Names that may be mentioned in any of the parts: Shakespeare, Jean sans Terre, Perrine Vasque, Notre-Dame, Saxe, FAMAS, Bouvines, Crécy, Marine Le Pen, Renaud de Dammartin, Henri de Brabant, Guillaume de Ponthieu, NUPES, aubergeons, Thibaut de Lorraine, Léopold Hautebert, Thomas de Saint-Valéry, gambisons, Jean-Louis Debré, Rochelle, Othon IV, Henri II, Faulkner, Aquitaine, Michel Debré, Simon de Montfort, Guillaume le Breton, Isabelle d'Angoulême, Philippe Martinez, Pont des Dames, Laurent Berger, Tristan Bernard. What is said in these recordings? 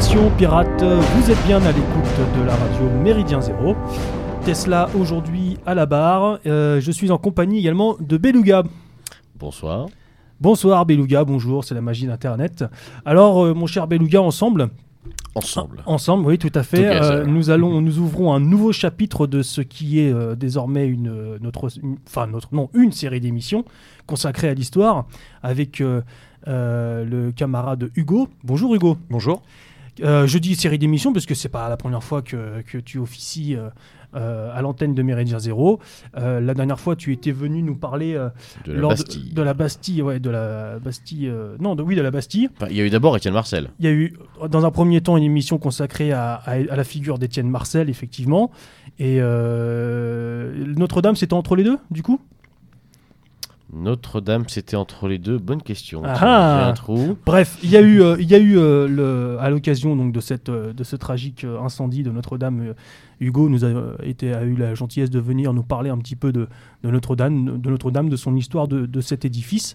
Salutations pirates, vous êtes bien à l'écoute de la radio Méridien Zéro. Tesla aujourd'hui à la barre, je suis en compagnie également de Beluga. Bonsoir. Bonsoir Beluga, bonjour, c'est la magie d'Internet. Alors mon cher Beluga, ensemble, oui, tout à fait. Nous ouvrons un nouveau chapitre de ce qui est désormais une série d'émissions consacrée à l'histoire avec le camarade Hugo. Bonjour Hugo. Bonjour. Je dis série d'émissions parce que c'est pas la première fois que tu officies à l'antenne de Méridien Zéro. La dernière fois, tu étais venu nous parler de la Bastille. Enfin, il y a eu d'abord Étienne Marcel. Il y a eu, dans un premier temps, une émission consacrée à la figure d'Étienne Marcel, effectivement. Et Notre-Dame, c'était entre les deux, du coup ? Notre-Dame, c'était entre les deux. Bonne question. Ah, un trou. Bref, il y a eu à l'occasion donc de ce tragique incendie de Notre-Dame, Hugo a eu la gentillesse de venir nous parler un petit peu de Notre-Dame, de son histoire de cet édifice.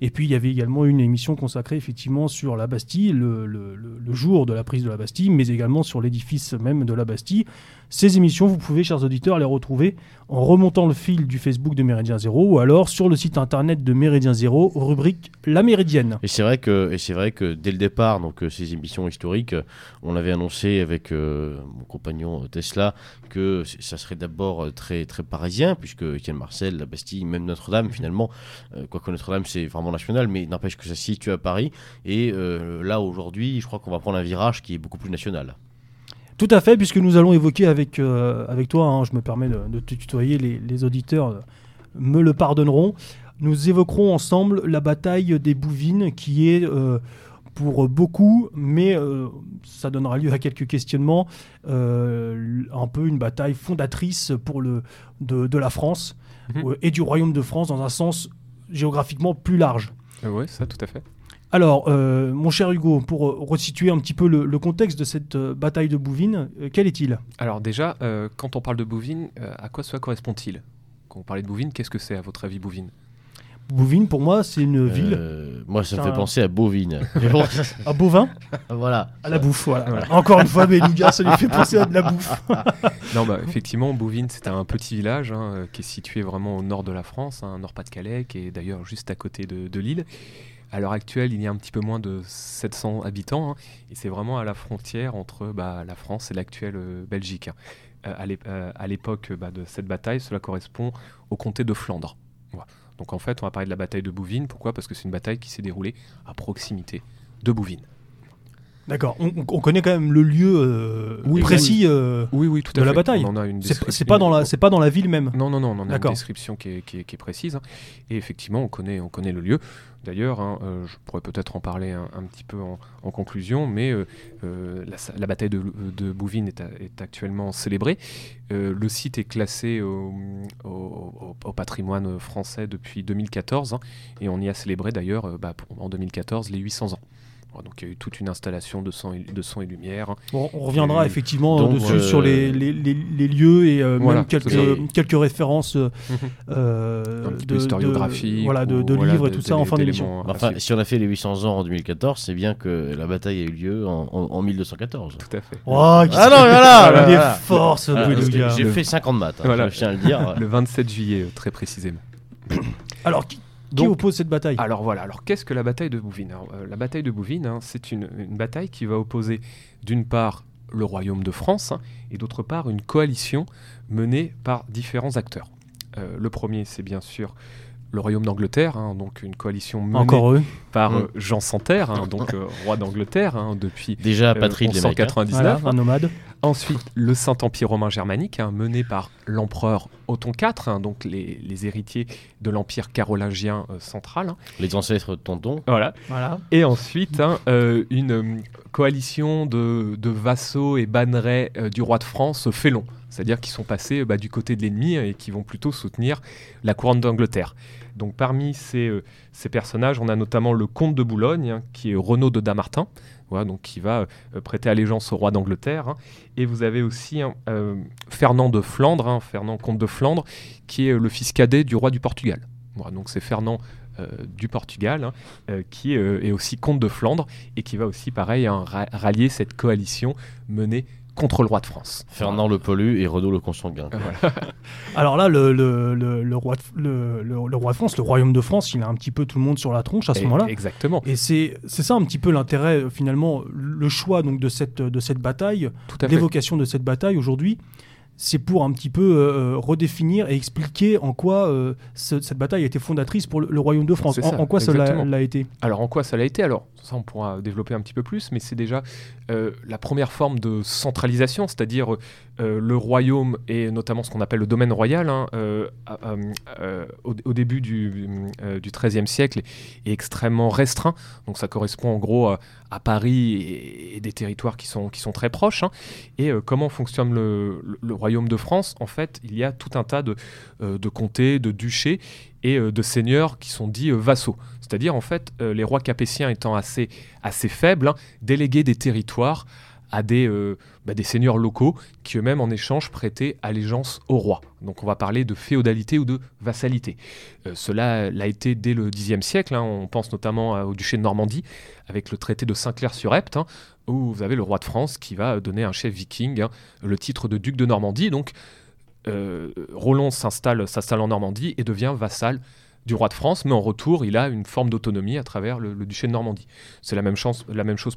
Et puis il y avait également une émission consacrée effectivement sur la Bastille, le jour de la prise de la Bastille, mais également sur l'édifice même de la Bastille. Ces émissions, vous pouvez, chers auditeurs, les retrouver en remontant le fil du Facebook de Méridien Zéro ou alors sur le site internet de Méridien Zéro, rubrique La Méridienne. Et c'est vrai que dès le départ, donc ces émissions historiques, on avait annoncé avec mon compagnon Tesla que ça serait d'abord très, très parisien, puisque Étienne Marcel, la Bastille, même Notre-Dame finalement, quoique Notre-Dame c'est vraiment national, mais n'empêche que ça se situe à Paris. Et là, aujourd'hui, je crois qu'on va prendre un virage qui est beaucoup plus national. Tout à fait, puisque nous allons évoquer avec toi, je me permets de te tutoyer, les auditeurs me le pardonneront. Nous évoquerons ensemble la bataille des Bouvines, qui est pour beaucoup, mais ça donnera lieu à quelques questionnements, un peu une bataille fondatrice de la France et du Royaume de France dans un sens géographiquement plus large. Oui, ça, tout à fait. Alors, mon cher Hugo, pour resituer un petit peu le contexte de cette bataille de Bouvines, quel est-il ? Alors déjà, quand on parle de Bouvines, à quoi cela correspond-il ? Quand on parlait de Bouvines, qu'est-ce que c'est, à votre avis, Bouvines ? Bouvines, pour moi, c'est une ville. Moi, ça me fait penser à Bovine. À Bovin ? Voilà. À la bouffe, voilà. Ouais. Encore une fois, mais Luga, ça lui fait penser à de la bouffe. Non, bah, effectivement, Bouvines, c'est un petit village qui est situé vraiment au nord de la France, Nord-Pas-de-Calais, qui est d'ailleurs juste à côté de Lille. À l'heure actuelle, il y a un petit peu moins de 700 habitants, et c'est vraiment à la frontière entre la France et l'actuelle Belgique. À l'époque de cette bataille, cela correspond au comté de Flandre. Voilà. Donc en fait, on va parler de la bataille de Bouvines. Pourquoi ? Parce que c'est une bataille qui s'est déroulée à proximité de Bouvines. D'accord. On connaît quand même le lieu précis tout de la bataille. On en a une description. C'est pas dans la ville même. Non. On a une description qui est précise. Et effectivement, on connaît le lieu. D'ailleurs, je pourrais peut-être en parler un petit peu en conclusion, mais la bataille de Bouvines est actuellement célébrée. Le site est classé au patrimoine français depuis 2014, et on y a célébré d'ailleurs en 2014 les 800 ans. Donc il y a eu toute une installation de son et lumière. Bon, on reviendra effectivement dessus sur les lieux et même quelques références d'historiographie, de livres et tout ça en fin d'émission. Enfin, si on a fait les 800 ans en 2014, c'est bien que la bataille a eu lieu en 1214. Tout à fait. Il est fort ce Beluga. J'ai fait 50 maths, je tiens à le dire. Le 27 juillet, très précisément. Alors, qui oppose cette bataille ? Alors voilà, qu'est-ce que la bataille de Bouvines ? La bataille de Bouvines, c'est une bataille qui va opposer d'une part le royaume de France et d'autre part une coalition menée par différents acteurs. Le premier, c'est bien sûr le royaume d'Angleterre, donc une coalition menée par Jean sans Terre, donc roi d'Angleterre depuis 1199. Un nomade. Ensuite, le Saint-Empire romain germanique, mené par l'empereur Othon IV, donc les héritiers de l'empire carolingien central. Les ancêtres de Tonton. Voilà. Et ensuite, une coalition de vassaux et bannerets du roi de France, félons. C'est-à-dire qu'ils sont passés du côté de l'ennemi et qui vont plutôt soutenir la couronne d'Angleterre. Donc parmi ces personnages, on a notamment le comte de Boulogne, qui est Renaud de Dammartin, donc qui va prêter allégeance au roi d'Angleterre. Et vous avez aussi Ferrand de Flandre, Ferrand comte de Flandre, qui est le fils cadet du roi du Portugal. Donc c'est Ferrand du Portugal, hein, qui est aussi comte de Flandre et qui va aussi, pareil, hein, rallier cette coalition menée contre le roi de France. Fernand le Polut et Renaud le Consanguin. Voilà. Alors là, le roi de France, le royaume de France, il a un petit peu tout le monde sur la tronche à ce moment-là. Exactement. Et c'est ça un petit peu l'intérêt, finalement, le choix donc, de cette bataille, l'évocation de cette bataille aujourd'hui. C'est pour un petit peu redéfinir et expliquer en quoi cette bataille a été fondatrice pour le Royaume de France. En quoi ça l'a été ? Alors, en quoi ça l'a été ? Alors, ça, on pourra développer un petit peu plus, mais c'est déjà la première forme de centralisation, c'est-à-dire le royaume et notamment ce qu'on appelle le domaine royal, hein, au début du XIIIe siècle est extrêmement restreint. Donc, ça correspond en gros à Paris et des territoires qui sont très proches. Hein. Et comment fonctionne le royaume de France, en fait, il y a tout un tas de comtés, de duchés et de seigneurs qui sont dits vassaux. C'est-à-dire, en fait, les rois capétiens étant assez faibles, hein, déléguaient des territoires à des seigneurs locaux qui eux-mêmes, en échange, prêtaient allégeance au roi. Donc on va parler de féodalité ou de vassalité. Cela l'a été dès le Xe siècle. Hein, on pense notamment au duché de Normandie, avec le traité de Saint-Clair-sur-Epte, hein, où vous avez le roi de France qui va donner à un chef viking, hein, le titre de duc de Normandie. Donc Roland s'installe en Normandie et devient vassal du roi de France, mais en retour, il a une forme d'autonomie à travers le duché de Normandie. C'est la même chose,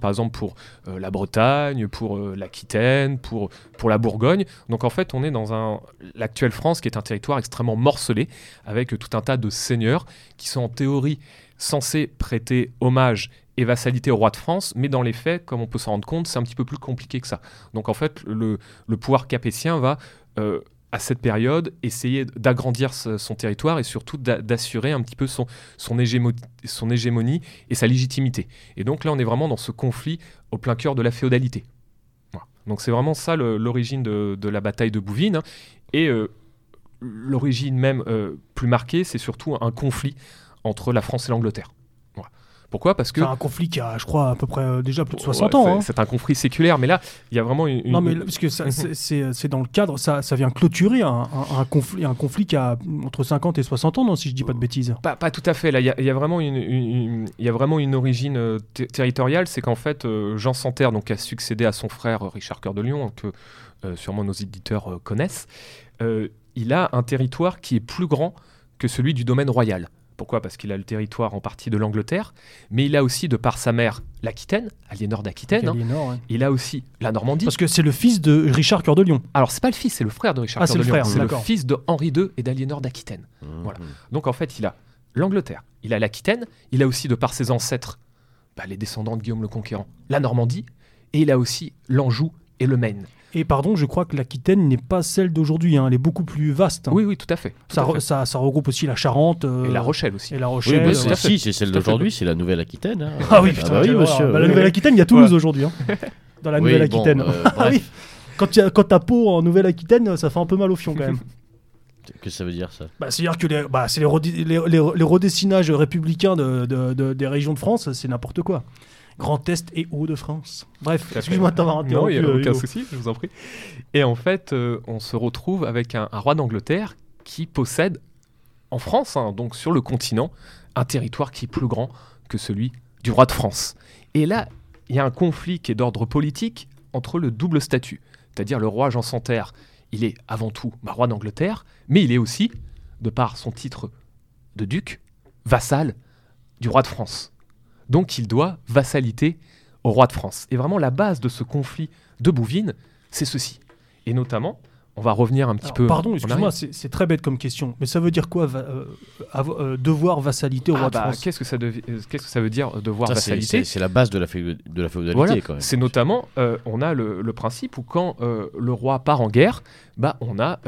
par exemple, pour la Bretagne, pour l'Aquitaine, pour la Bourgogne. Donc, en fait, on est dans l'actuelle France, qui est un territoire extrêmement morcelé, avec tout un tas de seigneurs qui sont, en théorie, censés prêter hommage et vassalité au roi de France, mais dans les faits, comme on peut s'en rendre compte, c'est un petit peu plus compliqué que ça. Donc, en fait, le pouvoir capétien va... à cette période, essayer d'agrandir son territoire et surtout d'assurer un petit peu son hégémonie et sa légitimité. Et donc là, on est vraiment dans ce conflit au plein cœur de la féodalité. Voilà. Donc c'est vraiment ça l'origine de la bataille de Bouvines. Hein. Et l'origine même plus marquée, c'est surtout un conflit entre la France et l'Angleterre. Pourquoi ? Parce que... C'est un conflit qui a, je crois, à peu près déjà plus de 60 ans. C'est un conflit séculaire, mais là, il y a vraiment une... Non, mais là, parce que c'est dans le cadre, ça vient clôturer un conflit qui a entre 50 et 60 ans, non, si je ne dis pas de bêtises. Pas tout à fait. Là, il y a vraiment une origine territoriale. C'est qu'en fait, Jean sans Terre, donc, a succédé à son frère Richard Cœur de Lion, que sûrement nos éditeurs connaissent. Il a un territoire qui est plus grand que celui du domaine royal. Pourquoi ? Parce qu'il a le territoire en partie de l'Angleterre, mais il a aussi, de par sa mère, l'Aquitaine, Aliénor d'Aquitaine. Aliénor, hein. Ouais. Il a aussi la Normandie. Parce que c'est le fils de Richard Cœur de Lion. Alors, c'est pas le fils, c'est le frère de Richard Cœur de Lion. C'est le fils de Henri II et d'Aliénor d'Aquitaine. Mmh. Voilà. Donc, en fait, il a l'Angleterre, il a l'Aquitaine, il a aussi, de par ses ancêtres, les descendants de Guillaume le Conquérant, la Normandie, et il a aussi l'Anjou et le Maine. Et pardon, je crois que l'Aquitaine n'est pas celle d'aujourd'hui, hein, elle est beaucoup plus vaste. Hein. Oui, tout à fait. Ça regroupe aussi la Charente. Et la Rochelle aussi. Oui, bah, c'est celle d'aujourd'hui, c'est la Nouvelle-Aquitaine. Hein. Ah oui, putain, oui, monsieur. La Nouvelle-Aquitaine, il y a Toulouse aujourd'hui. Hein. Dans la Nouvelle-Aquitaine. Bon, ah oui. Quand t'as Pau en Nouvelle-Aquitaine, ça fait un peu mal au fion quand même. Qu'est-ce que ça veut dire ça ? C'est-à-dire que c'est les redessinages républicains des régions de France, c'est n'importe quoi. Grand Est et Hauts-de-France. Bref, excuse-moi de t'avoir interrompu. Non, il n'y a aucun souci, je vous en prie. Et en fait, on se retrouve avec un roi d'Angleterre qui possède en France, hein, donc sur le continent, un territoire qui est plus grand que celui du roi de France. Et là, il y a un conflit qui est d'ordre politique entre le double statut. C'est-à-dire le roi Jean sans Terre, il est avant tout roi d'Angleterre, mais il est aussi, de par son titre de duc, vassal du roi de France. Donc, il doit vassalité au roi de France. Et vraiment, la base de ce conflit de Bouvines, c'est ceci. Et notamment, on va revenir un petit peu... Pardon, excuse-moi, c'est très bête comme question. Mais ça veut dire quoi, devoir vassalité au roi de France ? Qu'est-ce que ça veut dire, devoir vassalité ? C'est la base de la féodalité, voilà, quand même. C'est notamment, on a le principe où quand le roi part en guerre, on a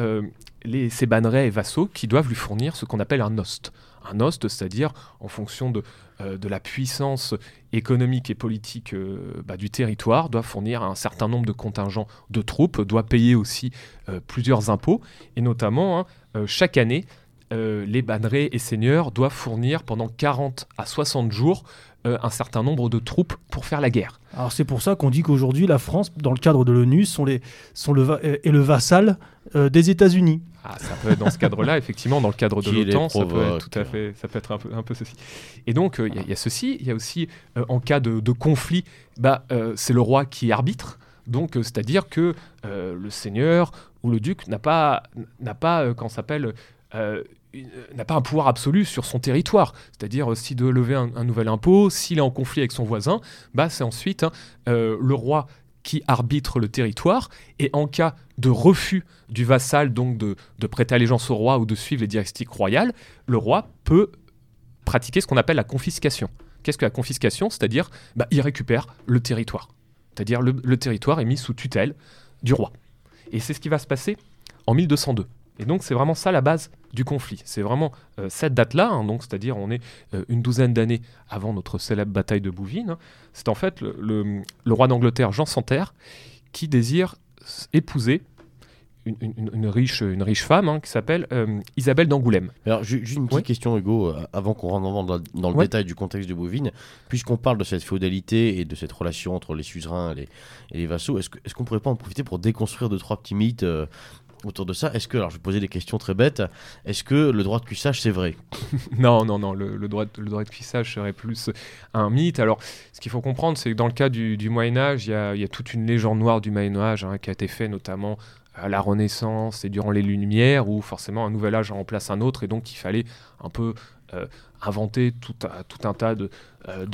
ses bannerets et vassaux qui doivent lui fournir ce qu'on appelle un ost. Un ost, c'est-à-dire, en fonction de la puissance économique et politique du territoire, doit fournir un certain nombre de contingents de troupes, doit payer aussi plusieurs impôts, et notamment, chaque année, les bannerets et seigneurs doivent fournir pendant 40 à 60 jours un certain nombre de troupes pour faire la guerre. Alors c'est pour ça qu'on dit qu'aujourd'hui la France, dans le cadre de l'ONU, est le vassal des États-Unis. Ah, ça peut être dans ce cadre-là, effectivement, dans le cadre de l'OTAN, ça peut être tout à fait, ça peut être un peu ceci. Et donc il y a ceci, il y a aussi en cas de conflit, c'est le roi qui arbitre. Donc c'est-à-dire que le seigneur ou le duc n'a pas un pouvoir absolu sur son territoire. C'est-à-dire, si de lever un nouvel impôt, s'il est en conflit avec son voisin, c'est ensuite le roi qui arbitre le territoire. Et en cas de refus du vassal, donc de prêter allégeance au roi ou de suivre les directives royales, le roi peut pratiquer ce qu'on appelle la confiscation. Qu'est-ce que la confiscation ? C'est-à-dire, il récupère le territoire. C'est-à-dire, le territoire est mis sous tutelle du roi. Et c'est ce qui va se passer en 1202. Et donc, c'est vraiment ça la base du conflit. C'est vraiment cette date-là, donc, c'est-à-dire on est une douzaine d'années avant notre célèbre bataille de Bouvines. C'est en fait le roi d'Angleterre, Jean sans Terre, qui désire épouser une riche femme qui s'appelle Isabelle d'Angoulême. Alors, juste une petite question, Hugo, avant qu'on rentre dans le détail du contexte de Bouvines. Puisqu'on parle de cette féodalité et de cette relation entre les suzerains et les vassaux, est-ce qu'on ne pourrait pas en profiter pour déconstruire deux, trois petits mythes autour de ça? Je vais poser des questions très bêtes. Est-ce que le droit de cuissage, c'est vrai? Non. Le droit de cuissage serait plus un mythe. Alors, ce qu'il faut comprendre, c'est que dans le cas du Moyen-Âge, il y a toute une légende noire du Moyen-Âge qui a été faite notamment à la Renaissance et durant les Lumières, où forcément un nouvel âge remplace un autre, et donc il fallait un peu inventer tout un tas de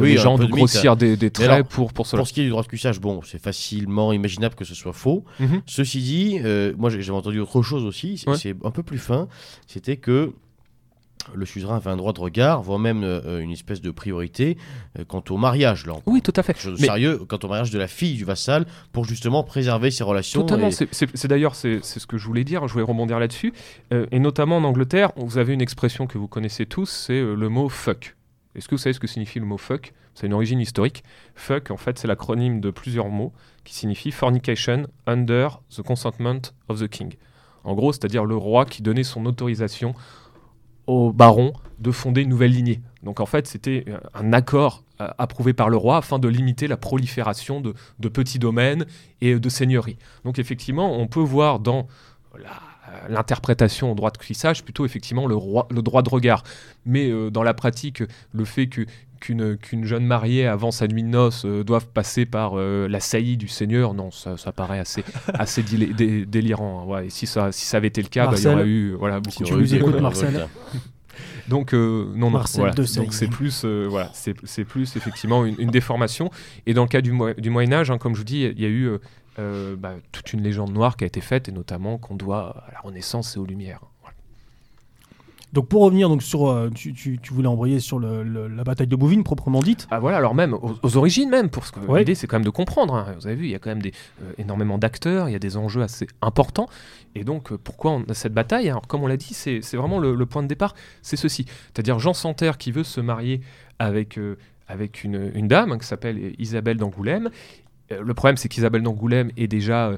légendes, grossir des traits alors, pour cela. Pour ce qui est du droit de cuissage, c'est facilement imaginable que ce soit faux. Mm-hmm. Ceci dit, moi j'avais entendu autre chose aussi, c'est un peu plus fin, c'était que le suzerain avait un droit de regard, voire même une espèce de priorité quant au mariage. Là, oui, tout à fait. Sérieux, quant au mariage de la fille du vassal, pour justement préserver ses relations. Totalement, c'est d'ailleurs ce que je voulais dire, je voulais rebondir là-dessus. Et notamment en Angleterre, vous avez une expression que vous connaissez tous, c'est le mot « fuck ». Est-ce que vous savez ce que signifie le mot « fuck » ? C'est une origine historique. « Fuck », en fait, c'est l'acronyme de plusieurs mots qui signifie « fornication under the consentment of the king ». En gros, c'est-à-dire le roi qui donnait son autorisation au baron de fonder une nouvelle lignée. Donc en fait, c'était un accord approuvé par le roi afin de limiter la prolifération de petits domaines et de seigneuries. Donc effectivement, on peut voir dans l'interprétation au droit de cuissage plutôt effectivement le droit de regard. Mais dans la pratique, le fait qu'une jeune mariée avant sa nuit de noces doive passer par la saillie du seigneur, non, ça paraît assez délirant. Ouais. Et si ça avait été le cas, il y aurait eu beaucoup de choses. Marcel. Donc non, Marcel donc c'est plus effectivement une déformation. Et dans le cas du Moyen Âge, comme je vous dis, il y a eu toute une légende noire qui a été faite, et notamment qu'on doit à la Renaissance et aux Lumières. Donc pour revenir sur, tu voulais embrayer sur la bataille de Bouvines proprement dite. Ah voilà, alors même aux origines même, parce que l'idée c'est quand même de comprendre. Vous avez vu, il y a quand même énormément d'acteurs, il y a des enjeux assez importants. Et donc pourquoi on a cette bataille ? Alors comme on l'a dit, c'est vraiment le point de départ, c'est ceci. C'est-à-dire Jean sans Terre qui veut se marier avec une dame qui s'appelle Isabelle d'Angoulême. Le problème, c'est qu'Isabelle d'Angoulême est déjà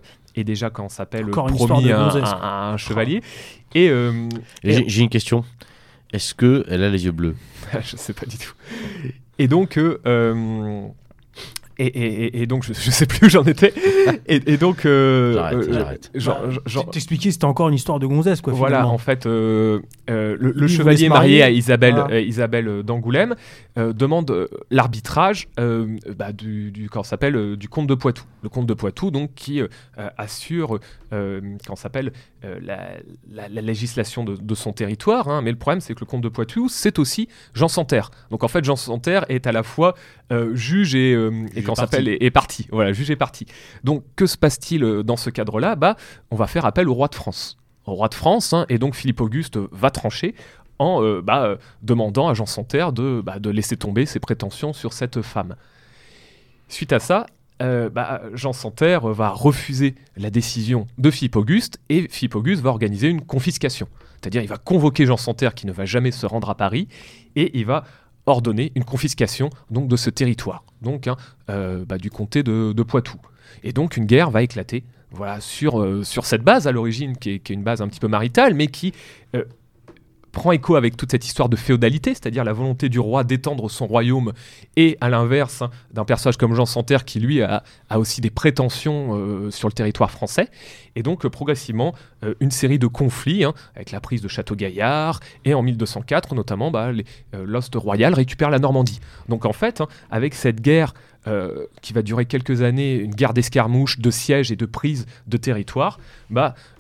quand on s'appelle promis un chevalier. J'ai une question. Est-ce qu'elle a les yeux bleus ? Je ne sais pas du tout. Et donc, je ne sais plus où j'en étais. Et donc... j'arrête. T'expliquais, c'était encore une histoire de gonzesse, quoi, finalement. Voilà, en fait, le chevalier marié à Isabelle d'Angoulême demande l'arbitrage du comte de Poitou. Le comte de Poitou, donc, qui assure, la législation de son territoire. Mais le problème, c'est que le comte de Poitou, c'est aussi Jean sans Terre. Donc, en fait, Jean sans Terre est à la fois juge et qu'on s'appelle est parti. Voilà, juge est parti. Donc, que se passe-t-il dans ce cadre-là ? On va faire appel au roi de France. Au roi de France, et donc Philippe Auguste va trancher en demandant à Jean sans Terre de laisser tomber ses prétentions sur cette femme. Suite à ça, Jean sans Terre va refuser la décision de Philippe Auguste, et Philippe Auguste va organiser une confiscation. C'est-à-dire, il va convoquer Jean sans Terre qui ne va jamais se rendre à Paris, et il va ordonner une confiscation donc de ce territoire, donc du comté de Poitou. Et donc une guerre va éclater sur cette base à l'origine, qui est une base un petit peu maritale, mais qui prend écho avec toute cette histoire de féodalité, c'est-à-dire la volonté du roi d'étendre son royaume, et à l'inverse, hein, d'un personnage comme Jean sans Terre qui, lui, a aussi des prétentions sur le territoire français. Et donc, progressivement, une série de conflits, hein, avec la prise de Château-Gaillard, et en 1204, notamment, l'ost royal récupère la Normandie. Donc, en fait, hein, avec cette guerre qui va durer quelques années, une guerre d'escarmouches, de sièges et de prises de territoire,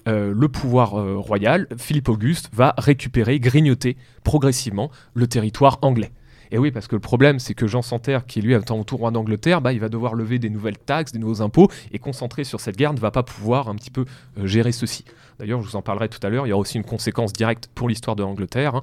le pouvoir royal, Philippe Auguste, va récupérer, grignoter progressivement le territoire anglais. Et oui, parce que le problème, c'est que Jean sans Terre, qui lui est en tout roi d'Angleterre, il va devoir lever des nouvelles taxes, des nouveaux impôts, et concentré sur cette guerre, ne va pas pouvoir un petit peu gérer ceci. D'ailleurs, je vous en parlerai tout à l'heure, il y aura aussi une conséquence directe pour l'histoire de l'Angleterre, hein,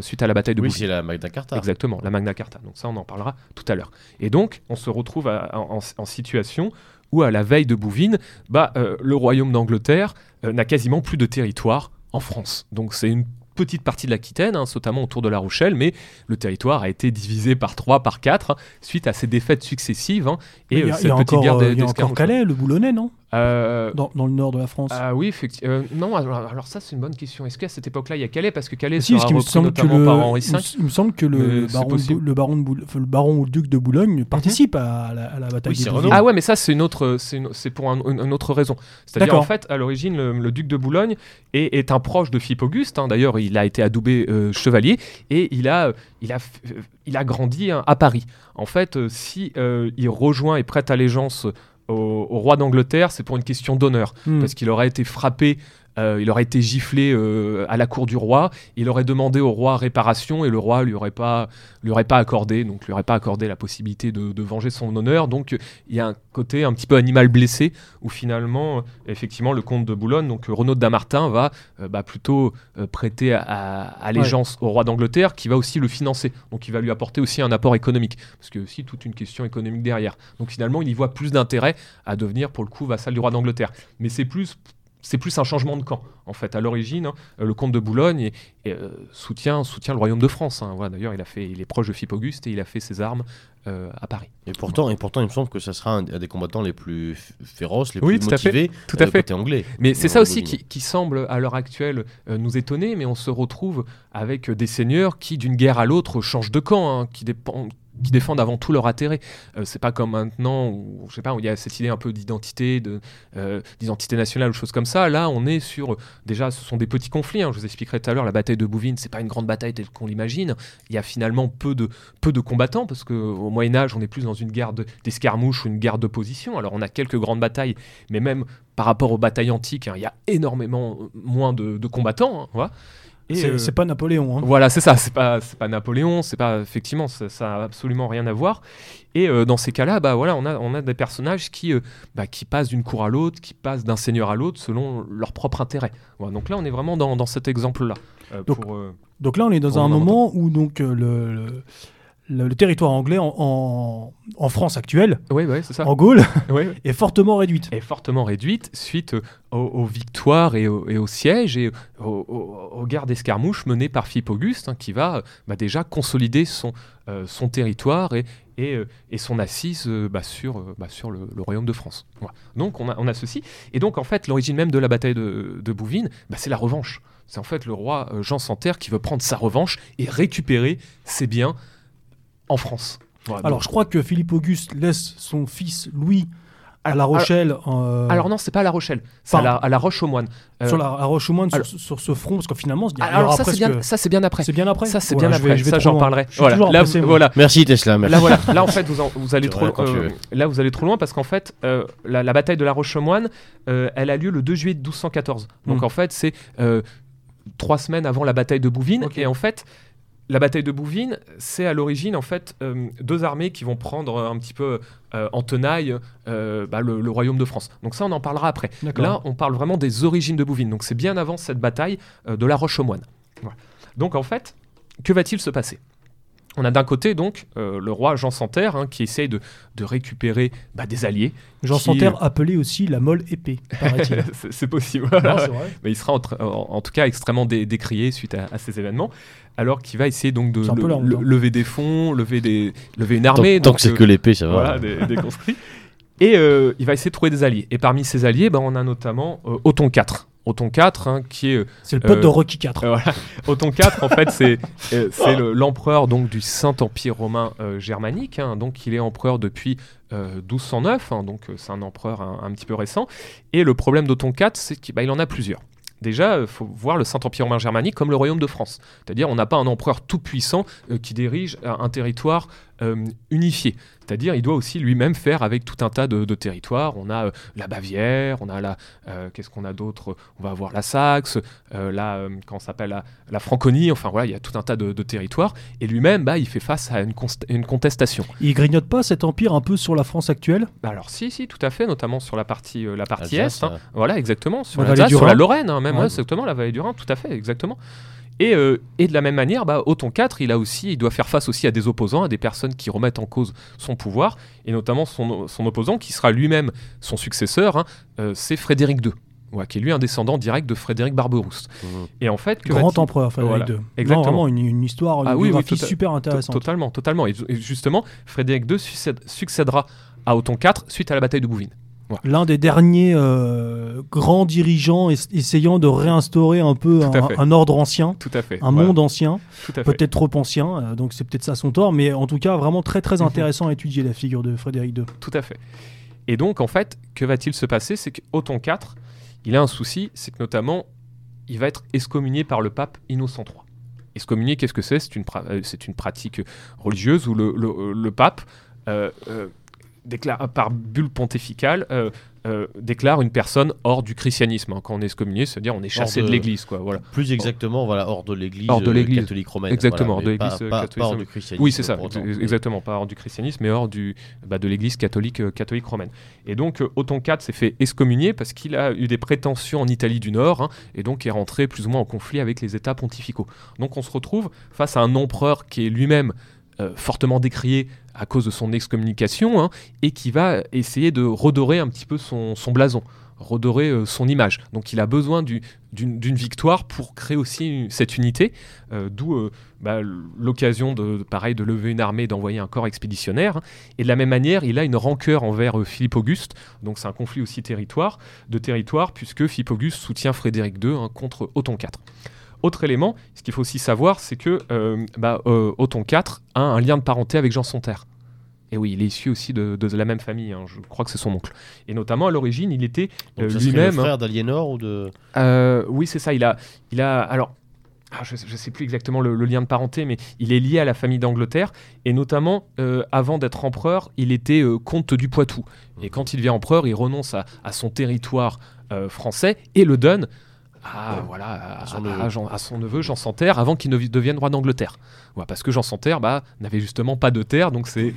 suite à la bataille de Bouvines. Oui, c'est la Magna Carta. Exactement, la Magna Carta. Donc ça, on en parlera tout à l'heure. Et donc, on se retrouve en situation où, à la veille de Bouvines, le royaume d'Angleterre n'a quasiment plus de territoire en France. Donc c'est une petite partie de l'Aquitaine, hein, notamment autour de la Rochelle, mais le territoire a été divisé par 3, par 4, hein, suite à ces défaites successives, hein, et cette petite guerre d'escarmouches. Il y a encore Calais, le Boulonnais, non ? Dans le nord de la France. Oui, effectivement. Non, alors ça, c'est une bonne question. Est-ce qu'à cette époque-là, il y a Calais ? Parce que Calais sera repris notamment par Henri V. Il me semble que le baron ou le duc de Boulogne participe à la bataille des Bouvines. Ah ouais, mais ça, c'est pour une autre raison. C'est-à-dire, en fait, à l'origine, le duc de Boulogne est un proche de Philippe Auguste. Hein, d'ailleurs, il a été adoubé chevalier et il a grandi, hein, à Paris. En fait, si il rejoint et prête allégeance au roi d'Angleterre, c'est pour une question d'honneur, parce qu'il aurait été frappé, il aurait été giflé à la cour du roi, il aurait demandé au roi réparation et le roi lui aurait pas accordé la possibilité de venger son honneur. Donc il y a un côté un petit peu animal blessé où finalement effectivement le comte de Boulogne, donc Renaud de Dammartin, va plutôt prêter allégeance au roi d'Angleterre, qui va aussi le financer, donc il va lui apporter aussi un apport économique, parce qu'il y a aussi toute une question économique derrière. Donc finalement il y voit plus d'intérêt à devenir pour le coup vassal du roi d'Angleterre, mais c'est plus un changement de camp. En fait, à l'origine, hein, le comte de Boulogne soutient le royaume de France. Hein. Voilà, d'ailleurs, il est proche de Philippe Auguste et il a fait ses armes à Paris. Et pourtant, il me semble que ça sera un des combattants les plus féroces, les plus motivés du côté anglais. Mais c'est ça aussi qui semble, à l'heure actuelle, nous étonner. Mais on se retrouve avec des seigneurs qui, d'une guerre à l'autre, changent de camp, hein, qui défendent avant tout leur intérêt. C'est pas comme maintenant où, je sais pas, où il y a cette idée un peu d'identité, d'identité nationale ou choses comme ça. Là, on est sur... Déjà, ce sont des petits conflits. Hein. Je vous expliquerai tout à l'heure, la bataille de Bouvines, c'est pas une grande bataille telle qu'on l'imagine. Il y a finalement peu de combattants, parce qu'au Moyen-Âge, on est plus dans une guerre d'escarmouche ou une guerre de position. Alors, on a quelques grandes batailles, mais même par rapport aux batailles antiques, hein, il y a énormément moins de combattants. Hein, voilà. Et c'est pas Napoléon. Hein. Voilà, c'est ça. C'est pas Napoléon. C'est pas, effectivement, ça a absolument rien à voir. Et dans ces cas-là, on a des personnages qui passent d'une cour à l'autre, qui passent d'un seigneur à l'autre selon leur propre intérêt. Ouais, donc là, on est vraiment dans cet exemple-là. Donc là, on est dans un moment où donc le territoire anglais en France actuelle, c'est ça, en Gaule, est fortement réduite. Suite aux victoires et aux sièges et aux guerres d'escarmouches menées par Philippe Auguste, hein, qui va déjà consolider son territoire et son assise sur le royaume de France. Ouais. Donc on a ceci. Et donc en fait, l'origine même de la bataille de Bouvines, c'est la revanche. C'est en fait le roi Jean sans Terre qui veut prendre sa revanche et récupérer ses biens en France. Ouais, alors, je crois que Philippe Auguste laisse son fils Louis à La Rochelle. Alors non, c'est pas à La Rochelle, c'est à la Roche-aux-Moines. Sur la Roche-aux-Moines, sur ce front, parce que finalement, c'est bien après. Ça, c'est bien après. Ça, j'en parlerai. Merci Tesla. Merci. Là, en fait, vous allez trop loin. Là, vous allez trop loin, parce qu'en fait, la bataille de la Roche-aux-Moines, elle a lieu le 2 juillet 1214. Donc, en fait, c'est 3 semaines avant la bataille de Bouvines, et en fait. La bataille de Bouvines, c'est à l'origine en fait 2 armées qui vont prendre un petit peu en tenaille le royaume de France. Donc ça, on en parlera après. D'accord. Là, on parle vraiment des origines de Bouvines. Donc c'est bien avant cette bataille de la Roche-aux-Moines. Ouais. Donc en fait, que va-t-il se passer ? On a d'un côté donc le roi Jean sans Terre, hein, qui essaye de récupérer des alliés. Jean sans Terre appelé aussi la molle épée, paraît-il. c'est possible. Non, c'est vrai. Mais il sera en tout cas extrêmement décrié suite à ces événements, alors qu'il va essayer donc de lever des fonds, lever une armée. Tant que c'est que l'épée, ça va. Voilà, des conscrits. Et il va essayer de trouver des alliés. Et parmi ces alliés, on a notamment Othon IV. Othon IV, hein, qui est... C'est le pote de Rocky IV. Voilà. Othon IV, en fait, c'est l'empereur donc, du Saint-Empire romain germanique. Hein, donc, il est empereur depuis 1209. Hein, donc, c'est un empereur un petit peu récent. Et le problème d'Othon IV, c'est qu'il en a plusieurs. Déjà, il faut voir le Saint-Empire romain germanique comme le royaume de France. C'est-à-dire, on n'a pas un empereur tout-puissant qui dirige un territoire unifié. C'est-à-dire, il doit aussi lui-même faire avec tout un tas de territoires. On a la Bavière, on a la... qu'est-ce qu'on a d'autre ? On va avoir la Saxe, la Franconie. Enfin, voilà, il y a tout un tas de territoires. Et lui-même, il fait face à une contestation. Il grignote pas cet empire un peu sur la France actuelle ? Alors, si, tout à fait, notamment sur la partie Est. Hein. Voilà, exactement. Sur la Lorraine, hein, même, ouais. Exactement, la vallée du Rhin, tout à fait, exactement. Et de la même manière, Othon IV, il doit faire face aussi à des opposants, à des personnes qui remettent en cause son pouvoir, et notamment son opposant, qui sera lui-même son successeur, hein, c'est Frédéric II, qui est lui un descendant direct de Frédéric Barberousse. Mmh. Et en fait, grand empereur Frédéric II. Exactement. Non, vraiment une histoire, une biographie super intéressante. Totalement. Et justement, Frédéric II succédera à Othon IV suite à la bataille de Bouvines. Ouais. L'un des derniers grands dirigeants essayant de réinstaurer un peu un ordre ancien, tout à fait, un monde ancien, peut-être trop ancien, donc c'est peut-être ça son tort, mais en tout cas vraiment très très intéressant à étudier la figure de Frédéric II. Tout à fait. Et donc en fait, que va-t-il se passer ? C'est qu'Othon IV, il a un souci, c'est que notamment, il va être excommunié par le pape Innocent III. Excommunié, qu'est-ce que c'est ? C'est une pratique religieuse où le pape... déclare, par bulle pontificale, déclare une personne hors du christianisme. Hein. Quand on est excommunié, c'est-à-dire on est chassé de l'Église. Quoi, voilà. Plus exactement, hors de l'Église catholique romaine. Exactement, voilà, hors de l'Église catholique. Pas hors du christianisme. Oui, c'est ça, exactement, pas hors du christianisme, mais hors de l'Église catholique romaine. Et donc, Othon IV s'est fait excommunier parce qu'il a eu des prétentions en Italie du Nord, hein, et donc est rentré plus ou moins en conflit avec les États pontificaux. Donc on se retrouve face à un empereur qui est lui-même fortement décrié à cause de son excommunication, hein, et qui va essayer de redorer un petit peu son blason, redorer son image. Donc il a besoin d'une victoire pour créer aussi cette unité, d'où l'occasion de lever une armée, d'envoyer un corps expéditionnaire. Hein. Et de la même manière, il a une rancœur envers Philippe Auguste, donc c'est un conflit aussi de territoire, puisque Philippe Auguste soutient Frédéric II contre Othon IV. Autre élément, ce qu'il faut aussi savoir, c'est que Othon IV a un lien de parenté avec Jean sans Terre. Et oui, il est issu aussi de la même famille, hein, je crois que c'est son oncle. Et notamment, à l'origine, il était lui-même... Donc, le frère d'Aliénor ou de... oui, c'est ça, il a alors, je ne sais plus exactement le lien de parenté, mais il est lié à la famille d'Angleterre. Et notamment, avant d'être empereur, il était comte du Poitou. Et quand il devient empereur, il renonce à son territoire français et le donne... à son neveu Jean sans Terre, avant qu'il ne devienne roi d'Angleterre. Ouais, parce que Jean sans Terre n'avait justement pas de terre, donc c'est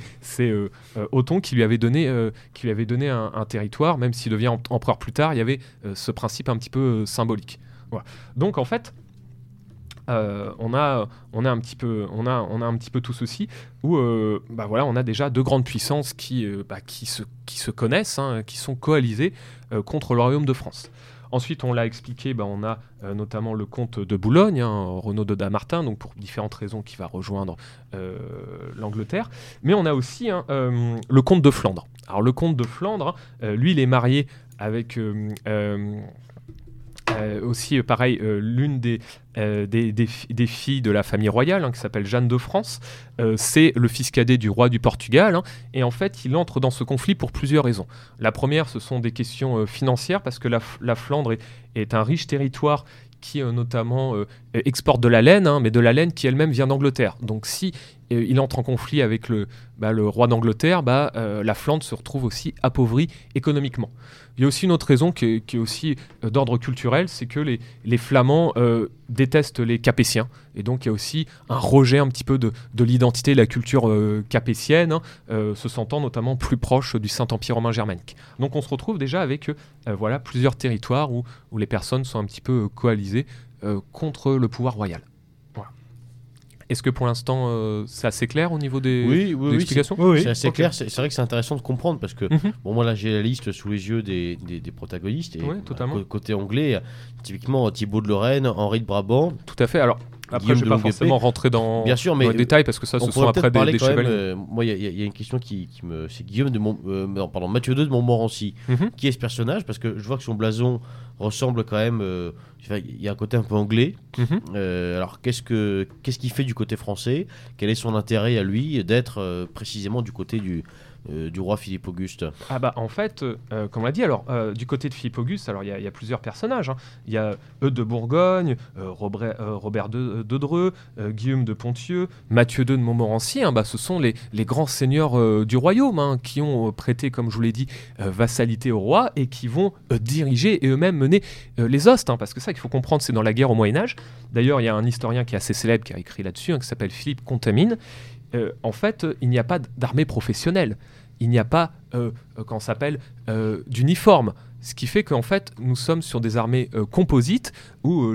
Othon qui lui avait donné un territoire, même s'il devient empereur plus tard, il y avait ce principe un petit peu symbolique. Ouais. Donc en fait, on a un petit peu tout ceci où on a déjà deux grandes puissances qui se connaissent, hein, qui sont coalisées contre le royaume de France. Ensuite, on l'a expliqué, on a notamment le comte de Boulogne, hein, Renaud de Dammartin, donc pour différentes raisons qui va rejoindre l'Angleterre. Mais on a aussi le comte de Flandre. Alors le comte de Flandre, lui, il est marié avec aussi pareil l'une des filles de la famille royale, hein, qui s'appelle Jeanne de France. C'est le fils cadet du roi du Portugal, hein, et en fait il entre dans ce conflit pour plusieurs raisons. La première, ce sont des questions financières, parce que la Flandre est un riche territoire qui notamment exporte de la laine, hein, mais de la laine qui elle-même vient d'Angleterre. Donc si il entre en conflit avec le roi d'Angleterre, la Flandre se retrouve aussi appauvrie économiquement. Il y a aussi une autre raison qui est aussi d'ordre culturel, c'est que les Flamands détestent les Capétiens, et donc il y a aussi un rejet un petit peu de l'identité et de la culture capétienne, hein, se sentant notamment plus proche du Saint-Empire romain germanique. Donc on se retrouve déjà avec plusieurs territoires où les personnes sont un petit peu coalisées contre le pouvoir royal. Est-ce que pour l'instant, c'est assez clair au niveau des explications ? Oui, c'est assez clair. C'est vrai que c'est intéressant de comprendre parce que moi, là, j'ai la liste sous les yeux des protagonistes. Et, côté anglais, typiquement Thibaut de Lorraine, Henri de Brabant. Tout à fait. Alors, Après, je ne vais pas forcément rentrer dans les détails parce que ça, ce sont après des chevaliers. Moi, il y a une question qui me. C'est Guillaume de Mathieu II de Montmorency. Mm-hmm. Qui est ce personnage? Parce que je vois que son blason ressemble quand même. Il y a un côté un peu anglais. Mm-hmm. Alors, qu'est-ce qu'il fait du côté français? Quel est son intérêt à lui d'être précisément du côté du roi Philippe Auguste? Ah bah en fait, comme on l'a dit, alors du côté de Philippe Auguste, alors il y a plusieurs personnages. Il y a Eudes de Bourgogne, Robert de Dreux, Guillaume de Ponthieu, Mathieu II de Montmorency. Hein, bah, ce sont les grands seigneurs du royaume qui ont prêté, comme je vous l'ai dit, vassalité au roi et qui vont diriger et eux-mêmes mener les hostes. Parce que ça qu'il faut comprendre, c'est dans la guerre au Moyen-Âge. D'ailleurs, il y a un historien qui est assez célèbre qui a écrit là-dessus, qui s'appelle Philippe Contamine. En fait, il n'y a pas d'armée professionnelle. Il n'y a pas, d'uniforme. Ce qui fait qu'en fait, nous sommes sur des armées composites où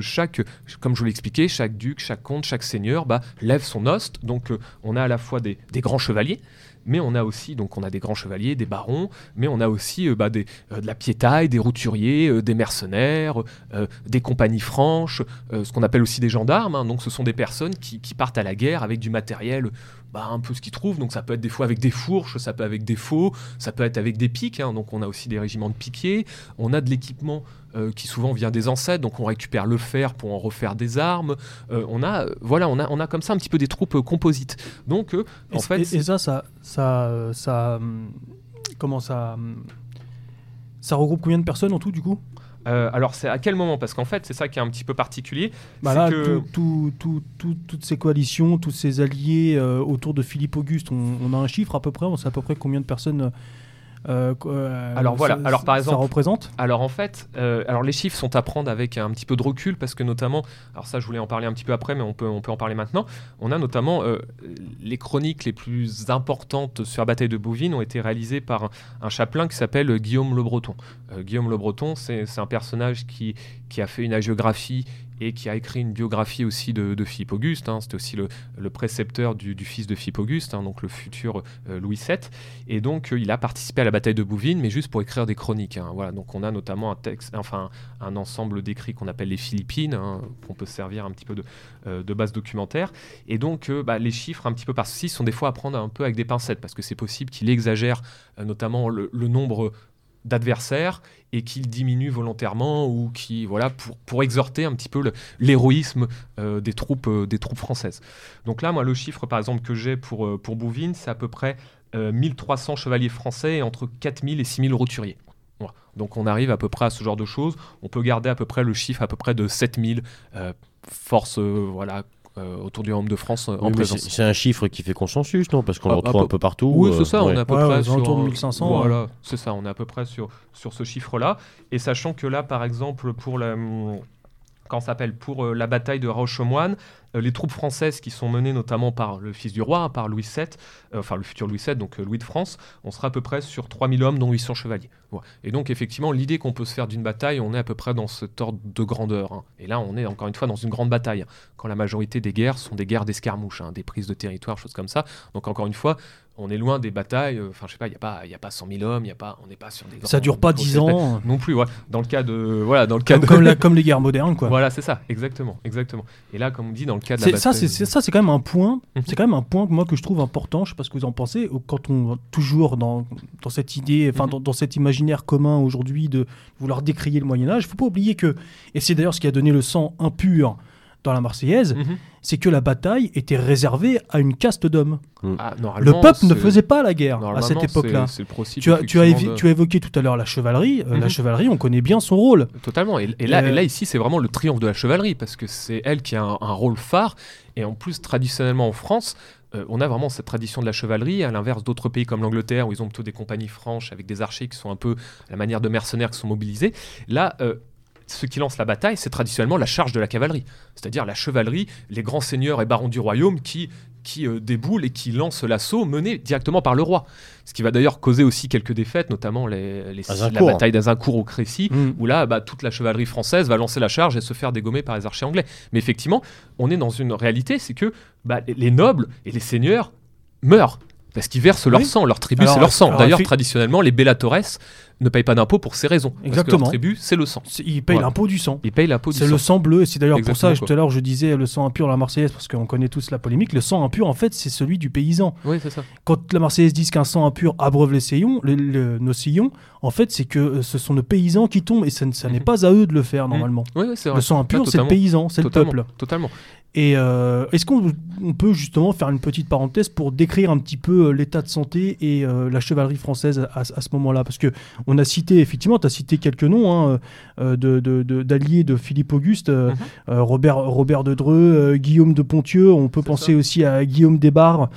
comme je vous l'expliquais, chaque duc, chaque comte, chaque seigneur lève son hoste. Donc, on a à la fois des grands chevaliers, mais on a aussi, des grands chevaliers, des barons, mais on a aussi de la piétaille, des routuriers, des mercenaires, des compagnies franches, ce qu'on appelle aussi des gendarmes. Donc, ce sont des personnes qui partent à la guerre avec du matériel un peu ce qu'ils trouvent. Donc, ça peut être des fois avec des fourches, ça peut être avec des faux, ça peut être avec des piques. Donc, on a aussi des régiments de piquiers. On a de l'équipement qui souvent vient des ancêtres, donc on récupère le fer pour en refaire des armes. On a comme ça un petit peu des troupes composites. Donc, en fait... Et ça regroupe combien de personnes en tout, du coup ? Alors, c'est à quel moment ? Parce qu'en fait, c'est ça qui est un petit peu particulier. Toutes ces coalitions, tous ces alliés autour de Philippe Auguste, on a un chiffre à peu près ? On sait à peu près combien de personnes... par exemple, ça représente. Alors en fait, les chiffres sont à prendre avec un petit peu de recul parce que notamment, alors ça je voulais en parler un petit peu après, mais on peut en parler maintenant. On a notamment les chroniques les plus importantes sur la bataille de Bouvines ont été réalisées par un chapelain qui s'appelle Guillaume le Breton. Guillaume le Breton, c'est un personnage qui a fait une hagiographie et qui a écrit une biographie aussi de Philippe Auguste. C'était aussi le précepteur du fils de Philippe Auguste, donc le futur Louis VII. Et donc, il a participé à la bataille de Bouvines, mais juste pour écrire des chroniques. Donc, on a notamment un ensemble d'écrits qu'on appelle les Philippines, qu'on peut servir un petit peu de base documentaire. Et donc, les chiffres, un petit peu par-ci, sont des fois à prendre un peu avec des pincettes, parce que c'est possible qu'il exagère notamment le nombre d'adversaires et qu'il diminue volontairement ou qui pour exhorter un petit peu l'héroïsme des troupes françaises. Donc là, moi, le chiffre par exemple que j'ai pour Bouvines, c'est à peu près 1300 chevaliers français et entre 4000 et 6000 roturiers. Voilà. Donc on arrive à peu près à ce genre de choses. On peut garder à peu près le chiffre à peu près de 7000 forces autour du royaume de France en présence. C'est un chiffre qui fait consensus, non ? Parce qu'on le retrouve un peu partout. Oui, c'est ça, on est à peu près sur 1500. Voilà, c'est ça, on est à peu près sur ce chiffre-là. Et sachant que là, par exemple, pour la bataille de Roche-aux-Moines, les troupes françaises qui sont menées notamment par le fils du roi, par Louis VII, le futur Louis VII, donc Louis de France, on sera à peu près sur 3000 hommes, dont 800 chevaliers. Ouais. Et donc, effectivement, l'idée qu'on peut se faire d'une bataille, on est à peu près dans cet ordre de grandeur. Et là, on est encore une fois dans une grande bataille, quand la majorité des guerres sont des guerres d'escarmouches, des prises de territoire, choses comme ça. Donc, encore une fois, on est loin des batailles, il n'y a pas 100 000 hommes, on n'est pas sur des... Ça dure pas 10 ans. Non plus, ouais. Dans le cas de... Voilà, dans le cas comme les guerres modernes, quoi. Voilà, c'est ça, exactement. Et là, comme on dit, dans le cas de la bataille... C'est quand même un point, c'est quand même un point, moi, que je trouve important, je sais pas ce que vous en pensez, quand on, toujours dans cette idée, dans cet imaginaire commun aujourd'hui de vouloir décrier le Moyen-Âge, il ne faut pas oublier que, et c'est d'ailleurs ce qui a donné le sang impur dans la Marseillaise, c'est que la bataille était réservée à une caste d'hommes. Le peuple ne faisait pas la guerre à cette époque-là. C'est tu as évoqué tout à l'heure la chevalerie. La chevalerie, on connaît bien son rôle. Totalement. Et là, ici, c'est vraiment le triomphe de la chevalerie, parce que c'est elle qui a un rôle phare. Et en plus, traditionnellement en France, on a vraiment cette tradition de la chevalerie, à l'inverse d'autres pays comme l'Angleterre, où ils ont plutôt des compagnies franches avec des archers qui sont un peu à la manière de mercenaires qui sont mobilisés. Là, ce qui lance la bataille, c'est traditionnellement la charge de la cavalerie, c'est-à-dire la chevalerie, les grands seigneurs et barons du royaume qui déboulent et qui lancent l'assaut mené directement par le roi. Ce qui va d'ailleurs causer aussi quelques défaites, notamment la bataille d'Azincourt au Crécy, où là, toute la chevalerie française va lancer la charge et se faire dégommer par les archers anglais. Mais effectivement, on est dans une réalité, c'est que les nobles et les seigneurs meurent. Parce qu'ils versent leur sang, leur tribu, c'est leur sang. D'ailleurs, traditionnellement, les Bellatores ne paye pas d'impôt pour ces raisons. Exactement. Parce que leur tribu, c'est le sang. Ils payent l'impôt du sang. Ils payent l'impôt du sang. C'est le sang bleu. Et c'est d'ailleurs exactement pour ça, tout à l'heure, je disais le sang impur, la Marseillaise, parce qu'on connaît tous la polémique. Le sang impur, en fait, c'est celui du paysan. Oui, c'est ça. Quand la Marseillaise dit qu'un sang impur abreuve les sillons, nos sillons, en fait, c'est que ce sont nos paysans qui tombent. Et ça n'est pas à eux de le faire, normalement. Oui, c'est vrai. Le sang impur, c'est le paysan, c'est le peuple. Totalement. Et est-ce qu'on peut justement faire une petite parenthèse pour décrire un petit peu l'état de santé et la chevalerie française à ce moment-là? Parce qu'on a cité, effectivement, tu as cité quelques noms d'alliés de Philippe Auguste, Robert de Dreux, Guillaume de Ponthieu, on peut penser aussi à Guillaume des Barres,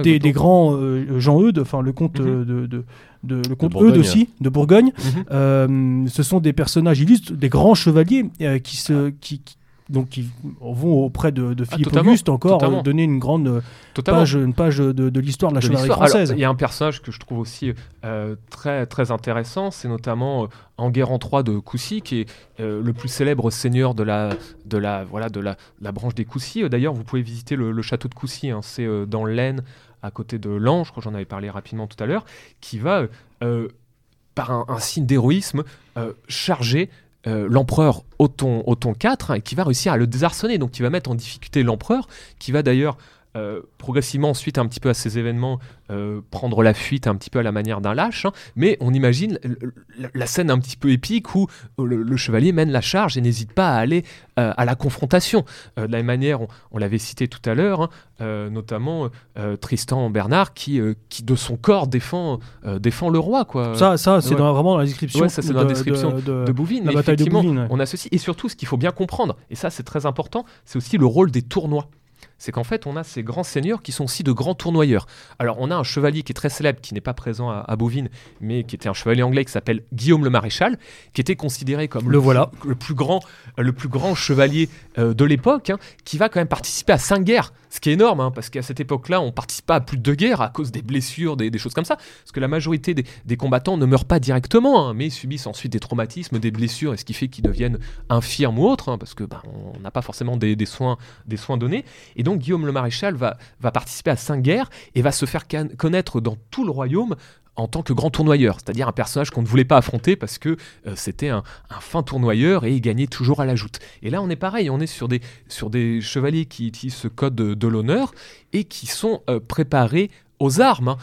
des grands Jean Eudes, enfin le comte le comte Eudes aussi, de Bourgogne. Ce sont des personnages illustres, des grands chevaliers qui vont auprès de Philippe Auguste donner une grande page de l'histoire de la chevalerie française. Il y a un personnage que je trouve aussi très, très intéressant, c'est notamment Enguerrand III de Coucy, qui est le plus célèbre seigneur de la branche des Coucy. D'ailleurs, vous pouvez visiter le château de Coucy, c'est dans l'Aisne, à côté de l'Ange, que j'en avais parlé rapidement tout à l'heure, qui va, par un signe d'héroïsme, charger l'empereur Othon IV, qui va réussir à le désarçonner, donc qui va mettre en difficulté l'empereur, qui va d'ailleurs progressivement ensuite un petit peu à ces événements prendre la fuite un petit peu à la manière d'un lâche, mais on imagine la scène un petit peu épique où le chevalier mène la charge et n'hésite pas à aller à la confrontation. De la même manière, on l'avait cité tout à l'heure, notamment Tristan Bernard qui de son corps défend le roi, quoi. Ça c'est vraiment dans la description de Bouvines. La bataille de Bouvines, on associe, et surtout ce qu'il faut bien comprendre, et ça c'est très important, c'est aussi le rôle des tournois. C'est qu'en fait, on a ces grands seigneurs qui sont aussi de grands tournoyeurs. Alors, on a un chevalier qui est très célèbre, qui n'est pas présent à Bouvines, mais qui était un chevalier anglais qui s'appelle Guillaume le Maréchal, qui était considéré comme le plus grand chevalier de l'époque, qui va quand même participer à 5 guerres, ce qui est énorme, parce qu'à cette époque-là, on ne participe pas à plus de 2 guerres à cause des blessures, des choses comme ça, parce que la majorité des combattants ne meurent pas directement, mais subissent ensuite des traumatismes, des blessures, et ce qui fait qu'ils deviennent infirmes ou autres, parce que on n'a pas forcément des soins donnés. Et donc Guillaume le Maréchal va participer à 5 guerres et va se faire connaître dans tout le royaume en tant que grand tournoyeur, c'est-à-dire un personnage qu'on ne voulait pas affronter parce que c'était un fin tournoyeur et il gagnait toujours à la joute. Et là, on est pareil, on est sur des chevaliers qui utilisent ce code de l'honneur et qui sont préparés aux armes.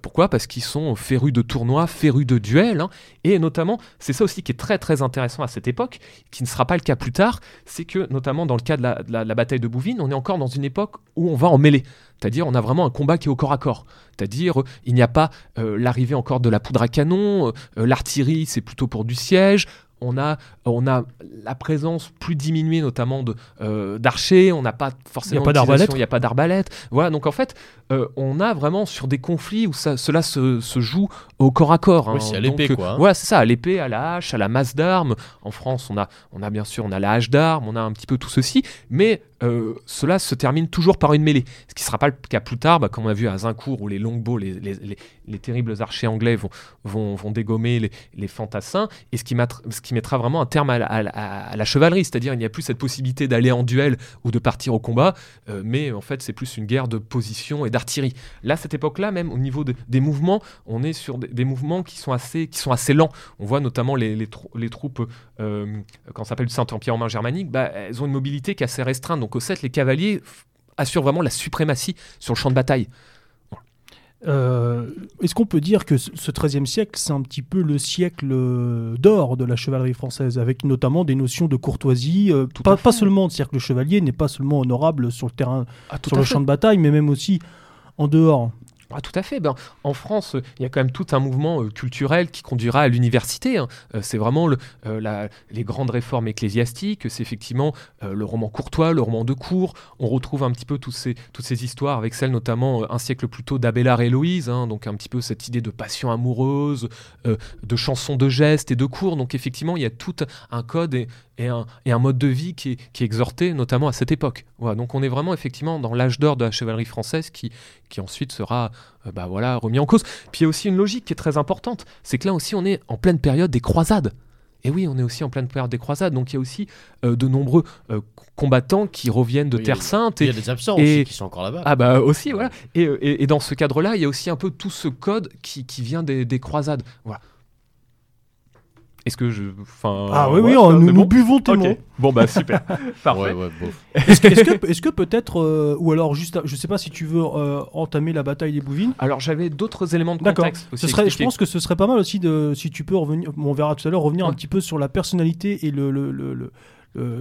Pourquoi ? Parce qu'ils sont férus de tournois, férus de duels, et notamment, c'est ça aussi qui est très très intéressant à cette époque, qui ne sera pas le cas plus tard, c'est que notamment dans le cas de la bataille de Bouvines, on est encore dans une époque où on va en mêlée. C'est-à-dire, on a vraiment un combat qui est au corps à corps. C'est-à-dire, il n'y a pas l'arrivée encore de la poudre à canon, l'artillerie, c'est plutôt pour du siège. On a la présence plus diminuée, notamment d'archers. On n'a pas forcément d'utilisation. Il n'y a pas d'arbalète. Voilà. Donc en fait, on a vraiment sur des conflits où cela se joue au corps à corps. Oui, c'est à l'épée, donc, quoi. Voilà, c'est ça, à l'épée, à la hache, à la masse d'armes. En France, on a bien sûr, on a la hache d'armes, on a un petit peu tout ceci, mais cela se termine toujours par une mêlée. Ce qui ne sera pas le cas plus tard, comme on a vu à Zincourt, où les longbows, les terribles archers anglais vont dégommer les fantassins, et ce qui mettra vraiment un terme à la chevalerie. C'est-à-dire, il n'y a plus cette possibilité d'aller en duel ou de partir au combat, mais en fait, c'est plus une guerre de position et d'artillerie. Là, cette époque-là, même au niveau des mouvements, on est sur des mouvements qui sont assez lents. On voit notamment les troupes, quand ça s'appelle du Saint-Empire romain germanique, elles ont une mobilité qui est assez restreinte. Donc au 7, les cavaliers assurent vraiment la suprématie sur le champ de bataille. Est-ce qu'on peut dire que ce XIIIe siècle, c'est un petit peu le siècle d'or de la chevalerie française, avec notamment des notions de courtoisie, pas seulement, c'est-à-dire que le chevalier n'est pas seulement honorable sur le terrain, sur le champ de bataille, mais même aussi en dehors? Ah, tout à fait. En France, il y a quand même tout un mouvement culturel qui conduira à l'université. C'est vraiment les grandes réformes ecclésiastiques. C'est effectivement le roman courtois, le roman de cour. On retrouve un petit peu toutes ces histoires avec celles notamment un siècle plus tôt d'Abélard et Héloïse. Donc un petit peu cette idée de passion amoureuse, de chansons de gestes et de cours. Donc effectivement, il y a tout un code et un mode de vie qui est exhorté, notamment à cette époque. Voilà, donc on est vraiment effectivement dans l'âge d'or de la chevalerie française qui ensuite sera remis en cause. Puis il y a aussi une logique qui est très importante, c'est que là aussi on est en pleine période des croisades. Et oui, on est aussi en pleine période des croisades, donc il y a aussi de nombreux combattants qui reviennent de Terre Sainte. Il y a des absents aussi qui sont encore là-bas. Ah bah aussi, voilà. Et dans ce cadre-là, il y a aussi un peu tout ce code qui vient des croisades. Voilà. Est-ce que je... Nous buvons tout le monde. Bon bah super, parfait. Est-ce que peut-être, ou alors juste, je sais pas si tu veux entamer la bataille des Bouvines. Alors j'avais d'autres éléments de contexte. D'accord. Je pense que ce serait pas mal aussi de, si tu peux revenir, on verra tout à l'heure, revenir un petit peu sur la personnalité et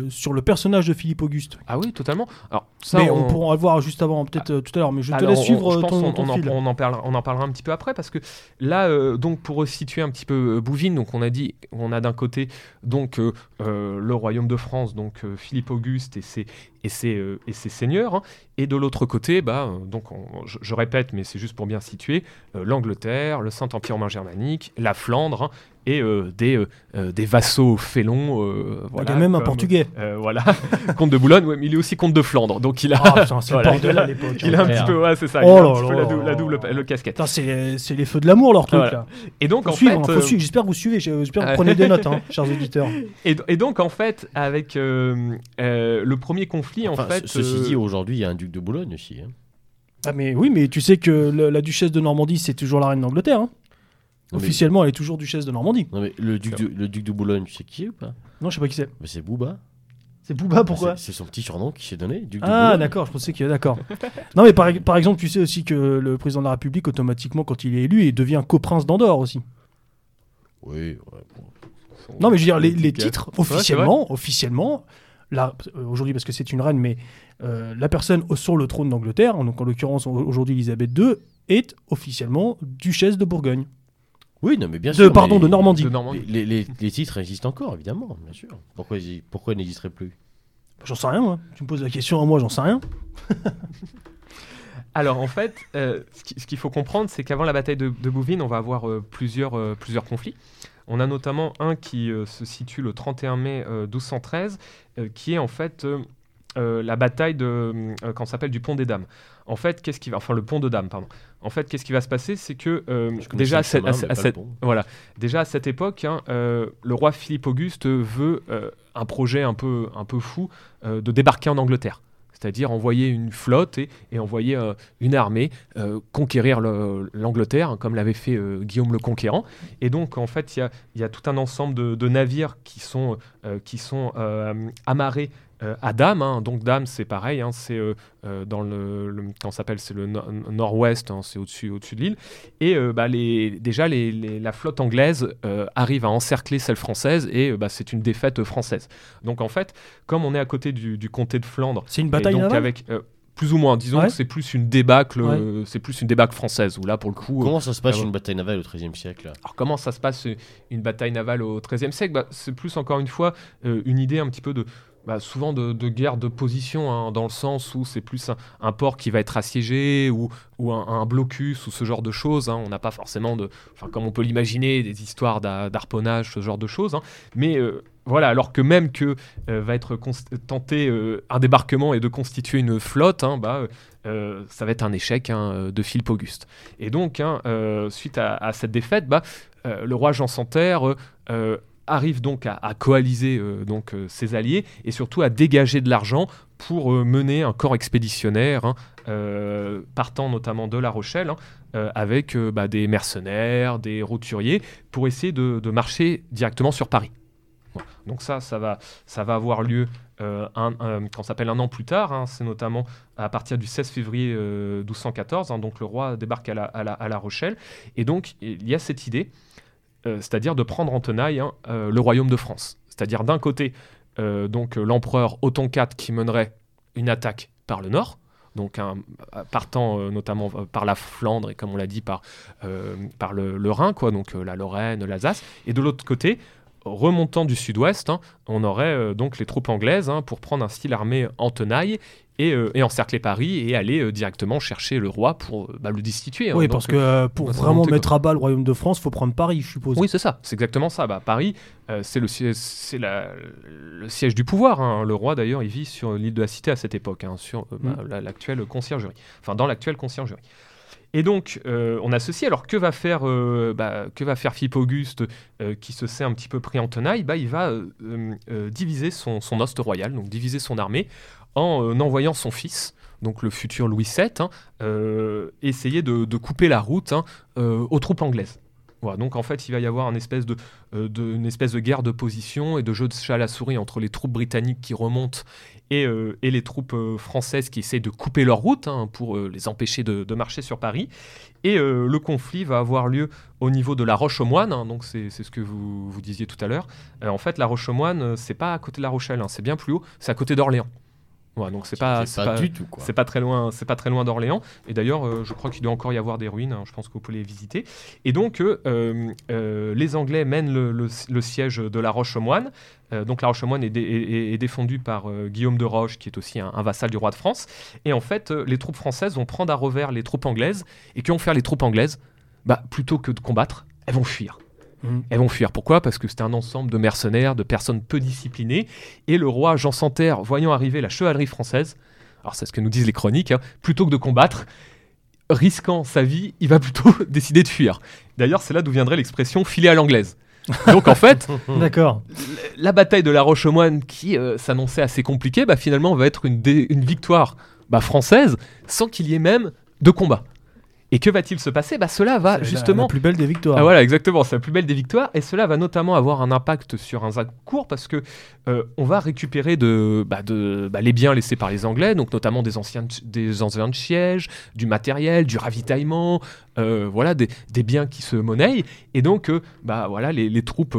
sur le personnage de Philippe Auguste. Ah oui, totalement. Alors, ça, mais on pourra en voir juste avant, peut-être tout à l'heure, mais je te laisse suivre ton fil. On en parlera un petit peu après, parce que là, donc, pour resituer un petit peu Bouvines, donc on a d'un côté donc, le royaume de France, donc Philippe Auguste et ses seigneurs, hein, et de l'autre côté, je répète, mais c'est juste pour bien situer, l'Angleterre, le Saint-Empire romain germanique, la Flandre, hein, et des vassaux félons. Il y a même un Portugais. Comte de Boulogne, ouais, mais il est aussi comte de Flandre. Donc il a... Ah, putain, c'est voilà, il a, l'époque, il a un petit peu... Ouais, c'est ça. Oh il a un petit peu la double le casquette. Putain, c'est les feux de l'amour, leur truc, là. Et donc, faut suivre, j'espère que vous suivez. J'espère que vous prenez des notes, hein, chers auditeurs. Et donc, en fait, avec le premier conflit, en fait... Ceci dit, aujourd'hui, il y a un duc de Boulogne aussi. Hein. Ah, mais oui, mais tu sais que la duchesse de Normandie, c'est toujours la reine d'Angleterre, hein. Officiellement, elle est toujours duchesse de Normandie. Non mais le duc de Boulogne, tu sais qui c'est ou pas ? Non, je sais pas qui c'est. Mais c'est Bouba. C'est Bouba, pourquoi ? C'est son petit surnom qui s'est donné, duc de Boulogne. Ah d'accord, je pensais que... D'accord. Non mais par exemple, tu sais aussi que le président de la République, automatiquement, quand il est élu, il devient coprince d'Andorre aussi. Oui, ouais, bon. Non mais je veux dire, les titres, officiellement... Aujourd'hui, parce que c'est une reine, mais la personne sur le trône d'Angleterre, donc en l'occurrence aujourd'hui Élisabeth II, est officiellement duchesse de Bourgogne. Oui, non, mais bien sûr. Pardon, de Normandie. Les titres existent encore, évidemment, bien sûr. Pourquoi ils n'existeraient plus ? J'en sais rien, moi. Tu me poses la question à moi, j'en sais rien. Alors, en fait, ce qu'il faut comprendre, c'est qu'avant la bataille de Bouvines, on va avoir plusieurs conflits. On a notamment un qui se situe le 31 mai 1213, qui est en fait... la bataille qu'on s'appelle du pont des Dames. En fait, le pont de Dames, pardon. En fait, qu'est-ce qui va se passer, c'est que déjà à cette époque, hein, le roi Philippe Auguste veut un projet un peu fou de débarquer en Angleterre. C'est-à-dire envoyer une flotte et envoyer une armée, conquérir l'Angleterre, hein, comme l'avait fait Guillaume le Conquérant. Et donc, en fait, il y a tout un ensemble de navires qui sont amarrés à Dames. Hein. Donc Dames, c'est pareil, hein, c'est dans le nord-ouest, hein, c'est au-dessus de l'île. Et la flotte anglaise arrive à encercler celle française et c'est une défaite française. Donc en fait, comme on est à côté du comté de Flandre, c'est une bataille navale. Plus ou moins, disons que c'est plus une débâcle, c'est plus une débâcle française, où là pour le coup... Comment ça se passe une bataille navale au XIIIe siècle ? Alors comment ça se passe une bataille navale au XIIIe siècle ? C'est plus encore une fois une idée un petit peu de... souvent de guerre de position, hein, dans le sens où c'est plus un port qui va être assiégé ou un blocus ou ce genre de choses. Hein. On n'a pas forcément comme on peut l'imaginer, des histoires d'harponnage, ce genre de choses. Hein. Mais alors que même que va être tenté un débarquement et de constituer une flotte, hein, ça va être un échec, hein, de Philippe Auguste. Et donc, hein, suite à cette défaite, le roi Jean sans Terre arrive donc à coaliser ses alliés et surtout à dégager de l'argent pour mener un corps expéditionnaire, hein, partant notamment de La Rochelle, hein, avec des mercenaires, des roturiers, pour essayer de marcher directement sur Paris. Bon. Donc ça va avoir lieu un an plus tard, hein, c'est notamment à partir du 16 février 1214, hein, donc le roi débarque à La Rochelle, et donc il y a cette idée, c'est-à-dire de prendre en tenaille, hein, le royaume de France. C'est-à-dire d'un côté, l'empereur Othon IV qui mènerait une attaque par le nord, donc partant notamment par la Flandre et comme on l'a dit par le Rhin, quoi, donc la Lorraine, l'Alsace. Et de l'autre côté, remontant du sud-ouest, hein, on aurait donc les troupes anglaises, hein, pour prendre ainsi l'armée en tenaille et encercler Paris et aller directement chercher le roi pour le destituer. Hein, oui, parce que pour vraiment mettre à bas le royaume de France, il faut prendre Paris, je suppose. Oui, c'est ça, c'est exactement ça. Paris, c'est le siège du pouvoir. Hein. Le roi, d'ailleurs, il vit sur l'île de la Cité à cette époque, hein, l'actuelle conciergerie. Enfin, dans l'actuelle conciergerie. Et donc, on a ceci. Alors, que va faire Philippe Auguste, qui se sait un petit peu pris en tenaille ? Il va diviser son host royal, donc diviser son armée, en envoyant son fils, donc le futur Louis VII, hein, essayer de couper la route, hein, aux troupes anglaises. Voilà, donc en fait il va y avoir une espèce de guerre de position et de jeu de chat à la souris entre les troupes britanniques qui remontent et les troupes françaises qui essaient de couper leur route pour les empêcher de marcher sur Paris. Et le conflit va avoir lieu au niveau de la Roche-aux-Moines, donc c'est ce que vous disiez tout à l'heure. En fait, la Roche-aux-Moines, c'est pas à côté de la Rochelle, c'est bien plus haut, c'est à côté d'Orléans. Ouais, donc c'est pas du tout, quoi. C'est pas très loin d'Orléans. Et d'ailleurs, je crois qu'il doit encore y avoir des ruines. Je pense que vous pouvez les visiter. Et donc, les Anglais mènent le siège de la Roche-aux-Moines. Donc la Roche-aux-Moines est défendue par Guillaume de Roche, qui est aussi un vassal du roi de France. Et en fait, les troupes françaises vont prendre à revers les troupes anglaises. Et que vont faire les troupes anglaises ? Bah, plutôt que de combattre, elles vont fuir. Elles vont fuir. Pourquoi ? Parce que c'était un ensemble de mercenaires, de personnes peu disciplinées. Et le roi Jean sans Terre, voyant arriver la chevalerie française, alors c'est ce que nous disent les chroniques, plutôt que de combattre, risquant sa vie, il va plutôt décider de fuir. D'ailleurs, c'est là d'où viendrait l'expression « filer à l'anglaise ». Donc en fait, d'accord. La bataille de la Roche-aux-Moines, qui s'annonçait assez compliquée, bah, finalement va être une victoire française, sans qu'il y ait même de combat. Et que va-t-il se passer ? Bah, cela va justement... la plus belle des victoires. Ah, voilà, exactement, c'est la plus belle des victoires. Et cela va notamment avoir un impact sur un ZAC court parce qu'on va récupérer les biens laissés par les Anglais, donc notamment des anciens de siège, du matériel, du ravitaillement, des biens qui se monnaient. Et donc, les troupes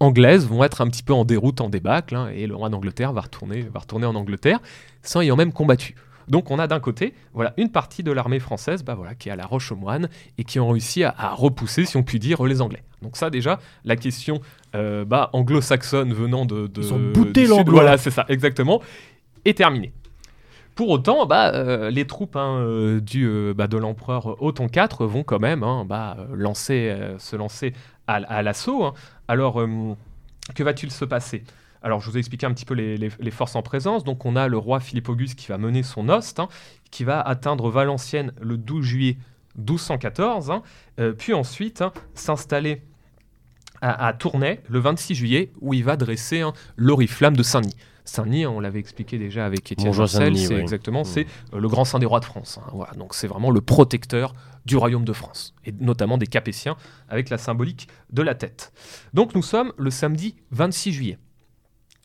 anglaises vont être un petit peu en déroute, en débâcle, et le roi d'Angleterre va retourner en Angleterre sans ayant même combattu. Donc on a d'un côté une partie de l'armée française qui est à la Roche-aux-Moines et qui ont réussi à repousser, si on peut dire, les Anglais. Donc ça déjà, la question anglo-saxonne venant de ils ont bouté l'Anglois. Voilà, c'est ça, exactement, est terminée. Pour autant, les troupes de l'empereur Othon IV vont quand même se lancer à l'assaut. Alors, que va-t-il se passer ? Alors, je vous ai expliqué un petit peu les forces en présence. Donc, on a le roi Philippe Auguste qui va mener son ost, qui va atteindre Valenciennes le 12 juillet 1214, puis ensuite s'installer à Tournai le 26 juillet, où il va dresser l'oriflamme de Saint-Denis. Saint-Denis, on l'avait expliqué déjà avec Étienne Marcel, c'est exactement, c'est le grand saint des rois de France. Voilà, donc c'est vraiment le protecteur du royaume de France, et notamment des Capétiens, avec la symbolique de la tête. Donc, nous sommes le samedi 26 juillet.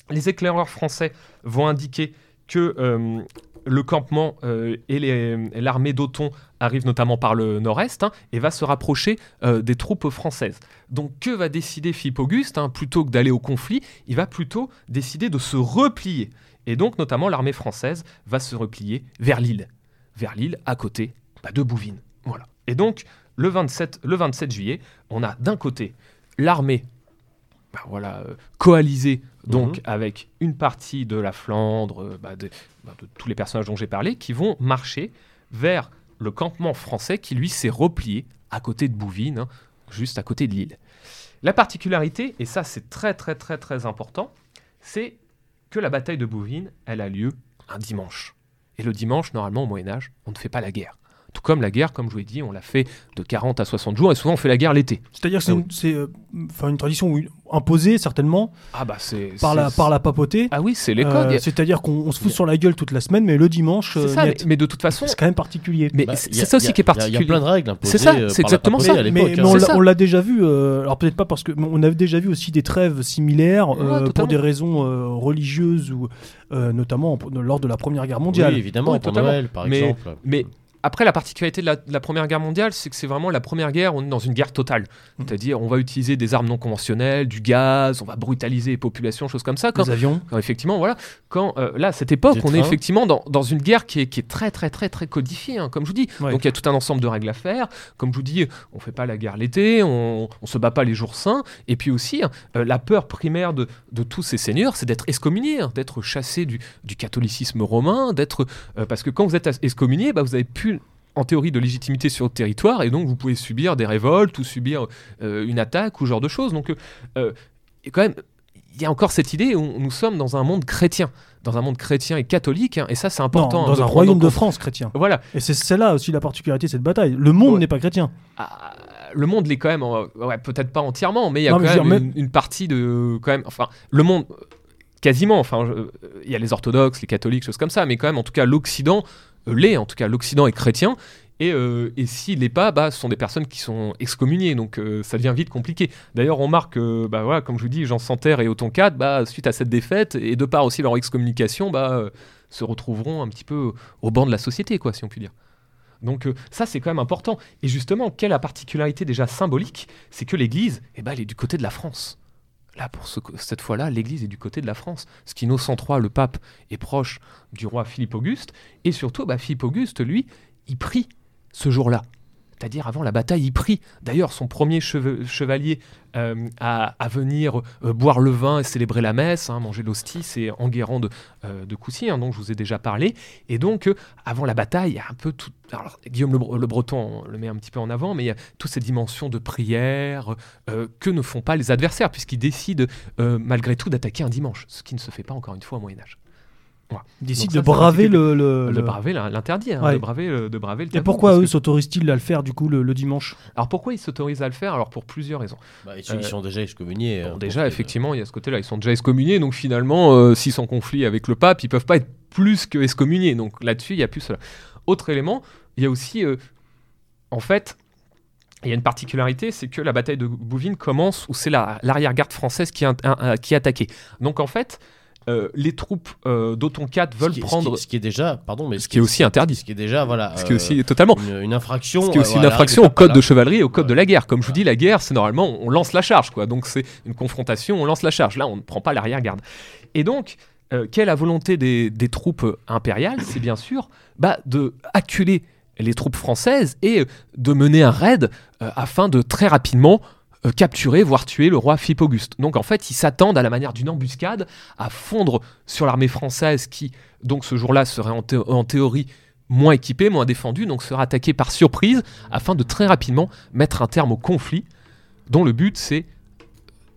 Les éclaireurs français vont indiquer que le campement et l'armée d'Othon arrivent notamment par le nord-est et va se rapprocher des troupes françaises. Donc que va décider Philippe Auguste ? Plutôt que d'aller au conflit, il va plutôt décider de se replier. Et donc notamment l'armée française va se replier vers Lille. Vers Lille, à côté de Bouvines. Voilà. Et donc le 27 juillet, on a d'un côté l'armée coalisée donc avec une partie de la Flandre, de tous les personnages dont j'ai parlé, qui vont marcher vers le campement français qui, lui, s'est replié à côté de Bouvines, juste à côté de Lille. La particularité, et ça c'est très très très très important, c'est que la bataille de Bouvines, elle a lieu un dimanche. Et le dimanche, normalement, au Moyen-Âge, on ne fait pas la guerre. Tout comme la guerre, comme je vous l'ai dit, on l'a fait de 40 à 60 jours, et souvent on fait la guerre l'été. C'est-à-dire que c'est une tradition imposée, certainement, par la papauté. Ah oui, c'est les codes. C'est-à-dire qu'on se fout sur la gueule toute la semaine, mais le dimanche... C'est ça, mais de toute façon... C'est quand même particulier. Mais c'est ça aussi qui est particulier. Il y a plein de règles imposées c'est ça, c'est par exactement la papauté ça. À l'époque. Mais on l'a déjà vu, alors peut-être pas parce que... On avait déjà vu aussi des trêves similaires pour des raisons religieuses, ou notamment lors de la Première Guerre mondiale. Oui, évidemment, pour Noël, par exemple. Après, la particularité de la Première Guerre mondiale, c'est que c'est vraiment la Première Guerre, on est dans une guerre totale. C'est-à-dire, on va utiliser des armes non conventionnelles, du gaz, on va brutaliser les populations, choses comme ça. Des avions. Quand, effectivement, voilà. Là, à cette époque, on est effectivement dans une guerre qui est très, très, très, très codifiée, comme je vous dis. Ouais. Donc, il y a tout un ensemble de règles à faire. Comme je vous dis, on ne fait pas la guerre l'été, on ne se bat pas les jours saints. Et puis aussi, la peur primaire de tous ces seigneurs, c'est d'être excommuniés, d'être chassés du catholicisme romain, parce que quand vous êtes excommuniés, vous n'avez plus en théorie de légitimité sur le territoire, et donc vous pouvez subir des révoltes ou subir une attaque ou ce genre de choses. Donc quand même, il y a encore cette idée où nous sommes dans un monde chrétien. Dans un monde chrétien et catholique, et ça c'est important. Dans un royaume de France chrétien. Voilà. Et c'est là aussi la particularité de cette bataille. Le monde n'est pas chrétien. Ah, le monde l'est quand même, peut-être pas entièrement, mais il y a une partie de... quand même, enfin, le monde... Quasiment, il y a les orthodoxes, les catholiques, choses comme ça, mais quand même, en tout cas, l'Occident l'est chrétien, Et s'il n'est pas, ce sont des personnes qui sont excommuniées, donc ça devient vite compliqué. D'ailleurs, on marque, voilà, comme je vous dis, Jean sans Terre et Othon IV, suite à cette défaite, et de part aussi leur excommunication, se retrouveront un petit peu au banc de la société, quoi, si on peut dire. Donc ça, c'est quand même important. Et justement, quelle est la particularité déjà symbolique ? C'est que l'Église, elle est du côté de la France. Là, cette fois-là, l'Église est du côté de la France. Ce qu'Innocent III, le pape, est proche du roi Philippe Auguste. Et surtout, Philippe Auguste, lui, il prie ce jour-là. C'est-à-dire, avant la bataille, il prie. D'ailleurs, son premier chevalier à venir boire le vin et célébrer la messe, manger l'hostie, c'est Enguerrand de Coucy, dont je vous ai déjà parlé. Et donc, avant la bataille, il y a un peu tout... Alors, Guillaume le Breton le met un petit peu en avant, mais il y a toutes ces dimensions de prière que ne font pas les adversaires, puisqu'ils décident, malgré tout, d'attaquer un dimanche, ce qui ne se fait pas, encore une fois, au Moyen-Âge. Ouais. Ils décident de braver l'interdit, de braver le tabou. Et pourquoi eux s'autorisent-ils à le faire, du coup, le dimanche ? Alors pourquoi ils s'autorisent à le faire ? Alors pour plusieurs raisons. Ils sont déjà excommuniés. Déjà, effectivement, il y a ce côté-là, ils sont déjà excommuniés, donc finalement, s'ils sont en conflit avec le pape, ils peuvent pas être plus que excommuniés. Donc là-dessus, il y a plus cela. Autre élément, il y a aussi, en fait, il y a une particularité, c'est que la bataille de Bouvines commence où c'est l'arrière-garde française qui est attaquée. Donc en fait... les troupes d'Othon IV veulent prendre... Ce qui est aussi interdit. Ce qui est déjà, voilà... ce qui est aussi totalement... Une infraction... Ce qui est aussi une infraction au code de chevalerie, au code de la guerre. Comme je vous dis, la guerre, c'est normalement, on lance la charge, quoi. Donc c'est une confrontation, on lance la charge. Là, on ne prend pas l'arrière-garde. Et donc, quelle est la volonté des troupes impériales ? C'est bien sûr de acculer les troupes françaises et de mener un raid afin de très rapidement... capturer, voire tuer le roi Philippe Auguste. Donc en fait, ils s'attendent à la manière d'une embuscade à fondre sur l'armée française qui, donc ce jour-là, serait en théorie moins équipée, moins défendue, donc sera attaquée par surprise afin de très rapidement mettre un terme au conflit, dont le but c'est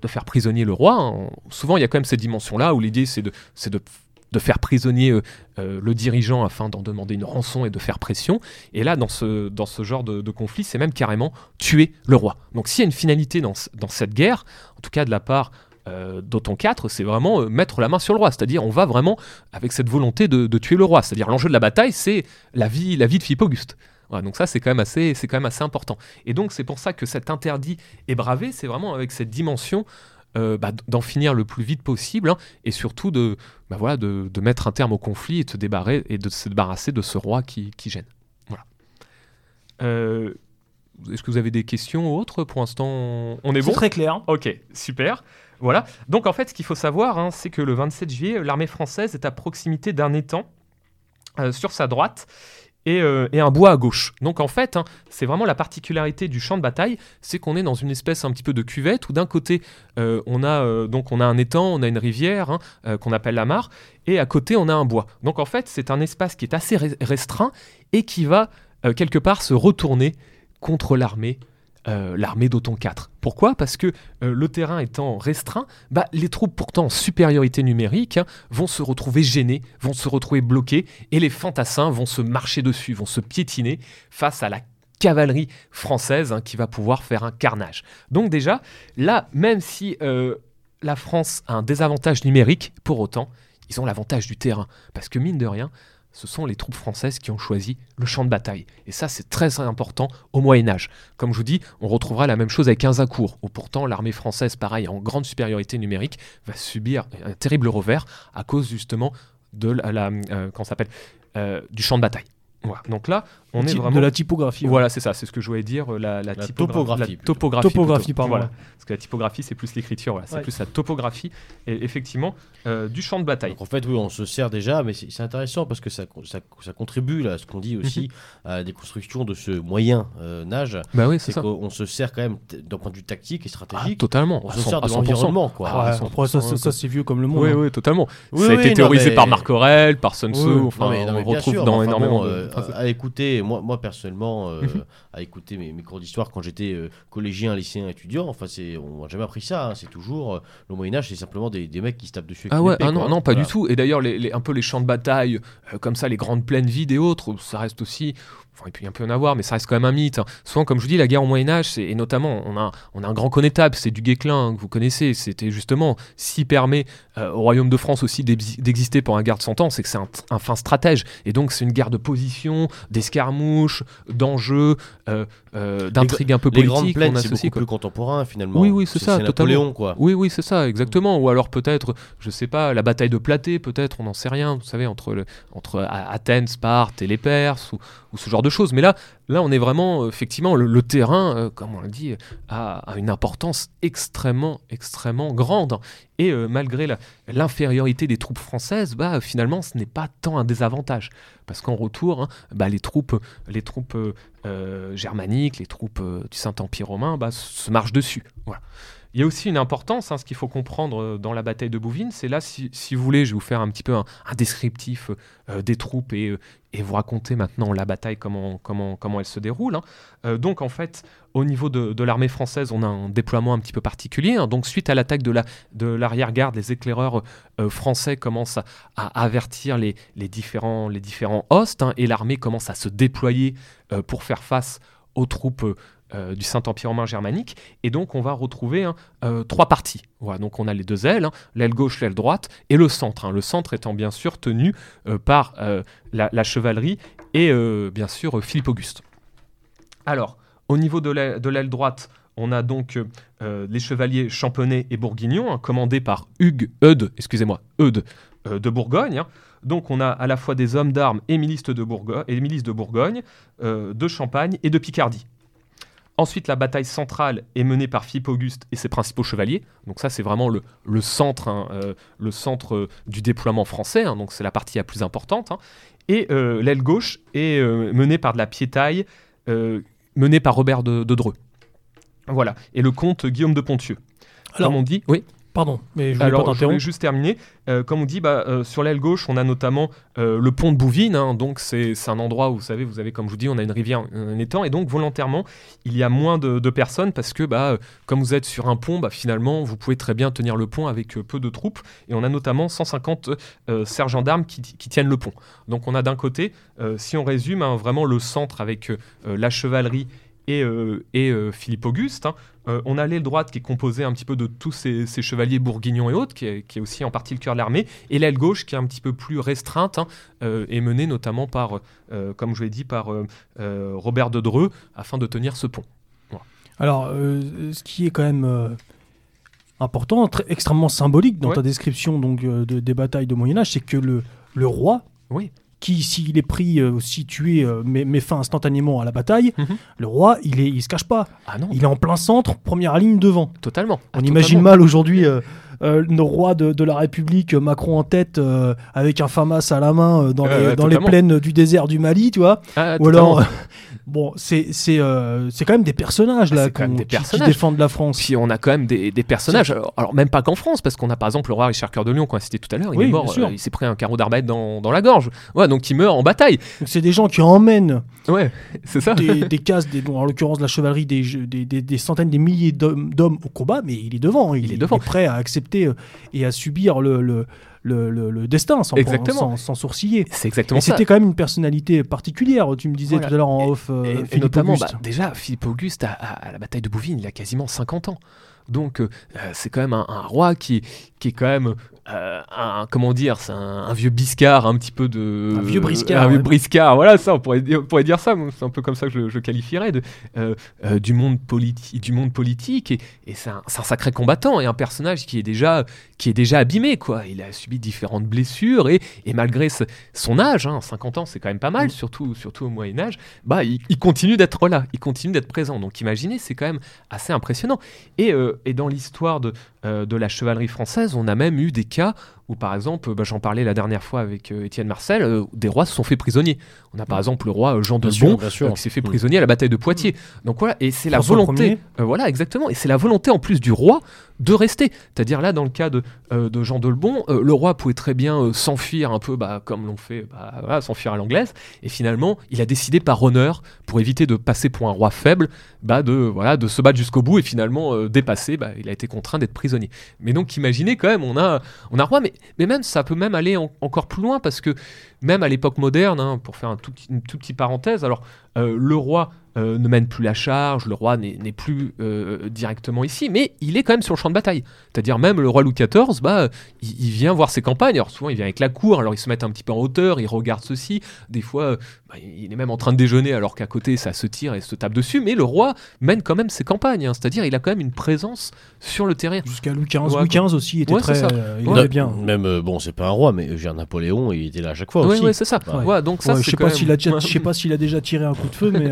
de faire prisonnier le roi. Souvent, il y a quand même cette dimension-là où l'idée c'est de faire prisonnier le dirigeant afin d'en demander une rançon et de faire pression. Et là, dans ce genre de conflit, c'est même carrément tuer le roi. Donc s'il y a une finalité dans cette guerre, en tout cas de la part d'Othon IV, c'est vraiment mettre la main sur le roi. C'est-à-dire on va vraiment avec cette volonté de tuer le roi. C'est-à-dire l'enjeu de la bataille, c'est la vie de Philippe Auguste. Ouais, donc ça, c'est quand même assez important. Et donc c'est pour ça que cet interdit est bravé, c'est vraiment avec cette dimension... d'en finir le plus vite possible, et surtout de mettre un terme au conflit et de se débarrasser de ce roi qui gêne. Voilà. Est-ce que vous avez des questions ou autres ? Pour l'instant, on est bon ? C'est très clair. Ok, super. Voilà. Donc en fait, ce qu'il faut savoir, c'est que le 27 juillet, l'armée française est à proximité d'un étang sur sa droite et un bois à gauche. Donc en fait, c'est vraiment la particularité du champ de bataille, c'est qu'on est dans une espèce un petit peu de cuvette où d'un côté on a un étang, on a une rivière qu'on appelle la mare, et à côté on a un bois. Donc en fait, c'est un espace qui est assez restreint et qui va quelque part se retourner contre l'armée d'Othon IV. Pourquoi ? Parce que le terrain étant restreint, les troupes pourtant en supériorité numérique vont se retrouver gênées, vont se retrouver bloquées, et les fantassins vont se marcher dessus, vont se piétiner face à la cavalerie française qui va pouvoir faire un carnage. Donc déjà, là, même si la France a un désavantage numérique, pour autant, ils ont l'avantage du terrain. Parce que mine de rien, ce sont les troupes françaises qui ont choisi le champ de bataille. Et ça, c'est très important au Moyen-Âge. Comme je vous dis, on retrouvera la même chose avec Azincourt, où pourtant l'armée française, pareil, en grande supériorité numérique, va subir un terrible revers à cause justement de du champ de bataille. Voilà. Donc là, on est vraiment... De la typographie. Voilà, c'est ça, c'est ce que je voulais dire, la topographie. La topographie pardon. Voilà. Parce que la typographie, c'est plus l'écriture, voilà. C'est plus la topographie, et effectivement, du champ de bataille. Donc en fait, oui, on se sert déjà, mais c'est intéressant parce que ça contribue là, à ce qu'on dit aussi, à des constructions de ce moyen âge. Oui, c'est qu'on se sert quand même d'un point de vue tactique et stratégique. Totalement. On se sert de l'environnement, quoi. Ça, c'est vieux comme le monde. Oui, totalement. Ça a été théorisé par Marc Aurèle, par Sun Tzu, on retrouve dans énormément de... À écouter, moi personnellement, à écouter mes cours d'histoire quand j'étais collégien, lycéen, étudiant, enfin, on n'a jamais appris ça, c'est toujours le Moyen-Âge, c'est simplement des mecs qui se tapent dessus avec une épée, pas du tout. Et d'ailleurs, un peu les champs de bataille, comme ça, les grandes plaines vides et autres, ça reste aussi... Enfin, il peut un peu en avoir, mais ça reste quand même un mythe. Souvent, comme je vous dis, la guerre au Moyen-Âge, et notamment, on a un grand connétable, c'est du Guesclin, hein, que vous connaissez. C'était justement, s'il permet au royaume de France aussi d'exister pendant la guerre de 100 ans, c'est que c'est un fin stratège. Et donc, c'est une guerre de position, d'escarmouches, d'enjeux, d'intrigues un peu politiques. Les grandes plaines, c'est beaucoup plus contemporain, finalement. Oui, c'est ça, totalement. Napoléon, quoi. Oui, c'est ça, exactement. Ou alors, peut-être, je sais pas, la bataille de Platée, peut-être, on n'en sait rien, vous savez, entre Athènes, Sparte et les Perses, ou ce genre de choses. Mais là, on est vraiment, effectivement, le terrain, comme on le dit, a une importance extrêmement, extrêmement grande. Et malgré l'infériorité des troupes françaises, finalement, ce n'est pas tant un désavantage. Parce qu'en retour, les troupes germaniques, les troupes du Saint-Empire romain se marchent dessus. Voilà. Il y a aussi une importance, ce qu'il faut comprendre dans la bataille de Bouvines, c'est là, si vous voulez, je vais vous faire un petit peu un descriptif des troupes et vous raconter maintenant la bataille, comment elle se déroule. Donc en fait, au niveau de l'armée française, on a un déploiement un petit peu particulier. Donc suite à l'attaque de l'arrière-garde, les éclaireurs français commencent à avertir les différents hostes, et l'armée commence à se déployer pour faire face aux troupes du Saint-Empire romain germanique, et donc on va retrouver trois parties. Voilà, donc on a les deux ailes, l'aile gauche, l'aile droite, et le centre. Le centre étant bien sûr tenu par la chevalerie et bien sûr Philippe Auguste. Alors, au niveau de l'aile droite, on a donc les chevaliers champenois et bourguignons, commandés par Eudes de Bourgogne. Donc on a à la fois des hommes d'armes et milices de Bourgogne, de Champagne et de Picardie. Ensuite, la bataille centrale est menée par Philippe Auguste et ses principaux chevaliers. Donc ça, c'est vraiment le centre, le centre du déploiement français. Donc c'est la partie la plus importante. Et l'aile gauche est menée par de la piétaille, menée par Robert de Dreux. Voilà. Et le comte Guillaume de Ponthieu. Alors, comme on dit... Oui. Pardon, mais je voulais juste terminer. Comme on dit, sur l'aile gauche, on a notamment le pont de Bouvines. Donc, c'est un endroit où, vous savez, comme je vous dis, on a une rivière, un étang. Et donc, volontairement, il y a moins de personnes parce que, comme vous êtes sur un pont, finalement, vous pouvez très bien tenir le pont avec peu de troupes. Et on a notamment 150 sergents d'armes qui tiennent le pont. Donc, on a d'un côté, si on résume, vraiment le centre avec la chevalerie et Philippe Auguste. On a l'aile droite qui est composée un petit peu de tous ces chevaliers bourguignons et autres, qui est aussi en partie le cœur de l'armée, et l'aile gauche qui est un petit peu plus restreinte, et menée notamment par, comme je l'ai dit, par Robert de Dreux, afin de tenir ce pont. Voilà. Alors, ce qui est quand même important, extrêmement symbolique dans ta description donc, des batailles de Moyen-Âge, c'est que le roi... Oui. Qui, s'il est pris, aussi tué, met fin instantanément à la bataille, le roi, il se cache pas. Ah non, il est en plein centre, première ligne devant. Totalement. On imagine mal aujourd'hui nos rois de la République, Macron en tête, avec un FAMAS à la main dans les plaines du désert du Mali, tu vois. Ah, ou alors... Bon, c'est quand même des personnages là qui défendent la France. Puis on a quand même des personnages, alors même pas qu'en France, parce qu'on a par exemple le roi Richard Cœur de Lion qu'on a cité tout à l'heure, il est mort, il s'est pris un carreau d'arbalète dans la gorge. Ouais, donc il meurt en bataille. Donc c'est des gens qui emmènent c'est ça. Des cases, en l'occurrence de la chevalerie, des centaines, des milliers d'hommes au combat, mais il est devant, il est prêt à accepter et à subir le destin sans sourciller. C'est exactement et ça. C'était quand même une personnalité particulière, tu me disais tout à l'heure en off. Et notamment, déjà, Philippe Auguste, à la bataille de Bouvines, il a quasiment 50 ans. Donc, c'est quand même un roi qui est quand même, c'est un vieux biscard, un petit peu de... Un vieux briscard. Un vieux briscard, voilà, ça, on pourrait dire ça, c'est un peu comme ça que je qualifierais du monde politique, et c'est un sacré combattant, et un personnage qui est déjà abîmé, quoi. Il a subi différentes blessures, et malgré son âge, 50 ans, c'est quand même pas mal, surtout au Moyen-Âge, il continue d'être là, il continue d'être présent. Donc, imaginez, c'est quand même assez impressionnant. Et dans l'histoire de la chevalerie française, on a même eu des cas où, par exemple, j'en parlais la dernière fois avec Étienne Marcel, des rois se sont fait prisonniers. On a par exemple le roi Jean qui s'est fait prisonnier à la bataille de Poitiers. Donc voilà, et c'est François la volonté, voilà exactement, et c'est la volonté en plus du roi de rester. C'est-à-dire là, dans le cas de Jean de Lebon, le roi pouvait très bien s'enfuir un peu, comme l'on fait, s'enfuir à l'anglaise, et finalement, il a décidé par honneur, pour éviter de passer pour un roi faible, de se battre jusqu'au bout, et finalement, dépassé, il a été contraint d'être prisonnier. Mais donc, imaginez quand même, on a un roi, mais mais même ça peut même aller encore plus loin, parce que même à l'époque moderne, pour faire une toute petite parenthèse, alors le roi ne mène plus la charge, le roi n'est plus directement ici, mais il est quand même sur le champ de bataille. C'est-à-dire même le roi Louis XIV, il vient voir ses campagnes. Alors souvent il vient avec la cour, alors ils se mettent un petit peu en hauteur, ils regardent ceci, des fois il est même en train de déjeuner alors qu'à côté ça se tire et se tape dessus, mais le roi mène quand même ses campagnes, c'est-à-dire il a quand même une présence sur le terrain. Jusqu'à Louis XV, ouais, Louis XV aussi il était très... il avait bien... Même, c'est pas un roi, mais Napoléon, il était là à chaque fois aussi. Oui, c'est ça. Ouais. Ouais, donc ça, c'est je sais pas s'il a déjà tiré un coup de feu, mais...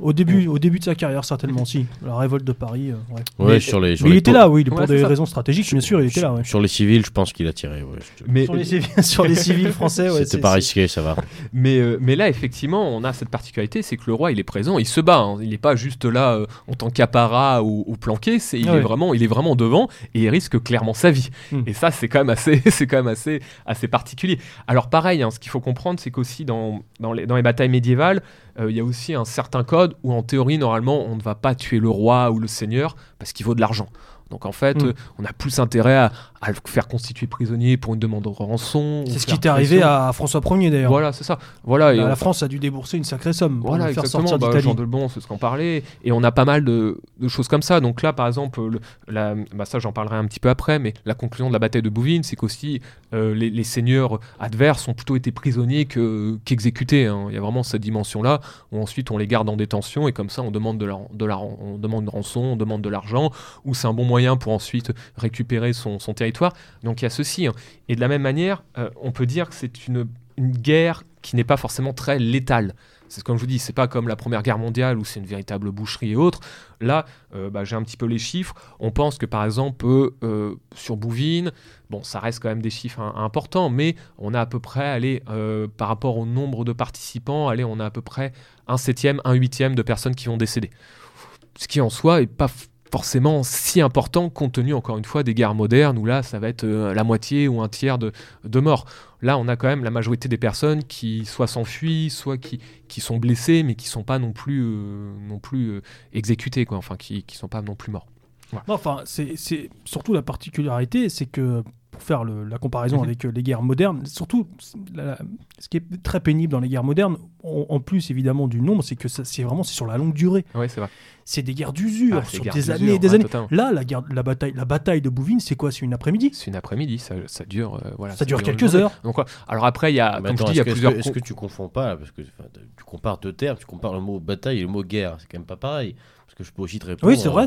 au début de sa carrière, certainement, si. La révolte de Paris, ouais. Ouais, mais il était là, oui, pour des raisons stratégiques, bien sûr, il était là. Ouais. Sur les civils, je pense qu'il a tiré. Ouais. Mais sur les civils français, ouais. C'était pas risqué, ça va. Mais là, effectivement, on a cette particularité, c'est que le roi, il est présent, il se bat. Il n'est pas juste là en tant qu'apparat ou planqué, il est vraiment devant et il risque clairement sa vie. Et ça, c'est quand même assez particulier. Alors pareil, ce qu'il faut comprendre, c'est qu'aussi dans les batailles médiévales, il y a aussi un certain code où en théorie normalement on ne va pas tuer le roi ou le seigneur parce qu'il vaut de l'argent. Donc en fait, on a plus intérêt à le faire constituer prisonnier pour une demande de rançon. C'est ce qui est arrivé à François Ier d'ailleurs. Voilà, c'est ça. Voilà, la France a dû débourser une sacrée somme pour le faire sortir d'Italie. Jean Delbon, c'est ce qu'on parlait. Et on a pas mal de choses comme ça. Donc là, par exemple, ça j'en parlerai un petit peu après, mais la conclusion de la bataille de Bouvines, c'est qu'aussi les seigneurs adverses ont plutôt été prisonniers qu'exécutés. Il y a vraiment cette dimension-là où ensuite on les garde en détention et comme ça on demande on demande une rançon, on demande de l'argent, ou c'est un bon moyen pour ensuite récupérer son territoire. Donc il y a ceci. Et de la même manière, on peut dire que c'est une guerre qui n'est pas forcément très létale. C'est comme je vous dis, c'est pas comme la Première Guerre mondiale où c'est une véritable boucherie et autres. Là, j'ai un petit peu les chiffres. On pense que par exemple sur Bouvines, ça reste quand même des chiffres importants, mais on a à peu près, par rapport au nombre de participants, on a à peu près 1/7, 1/8 de personnes qui vont décéder. Ce qui en soi est pas forcément si important compte tenu encore une fois des guerres modernes où là ça va être la moitié ou un tiers de morts. Là on a quand même la majorité des personnes qui soit s'enfuient, soit qui sont blessées mais qui sont pas non plus exécutées, qui sont pas non plus morts. Voilà. Non, c'est surtout la particularité, c'est que pour faire la comparaison avec les guerres modernes, surtout ce qui est très pénible dans les guerres modernes, en plus évidemment du nombre, c'est que c'est sur la longue durée. Ouais, c'est vrai. C'est des guerres d'usure sur des années et des années. Totalement. Là, la bataille de Bouvines, c'est quoi ? C'est une après-midi ? C'est une après-midi, ça dure... ça dure quelques heures. Donc, alors après, il y a... Est-ce que tu confonds pas, parce que tu compares deux termes, tu compares le mot bataille et le mot guerre, c'est quand même pas pareil. Parce que je peux aussi te répondre... Oui, c'est vrai.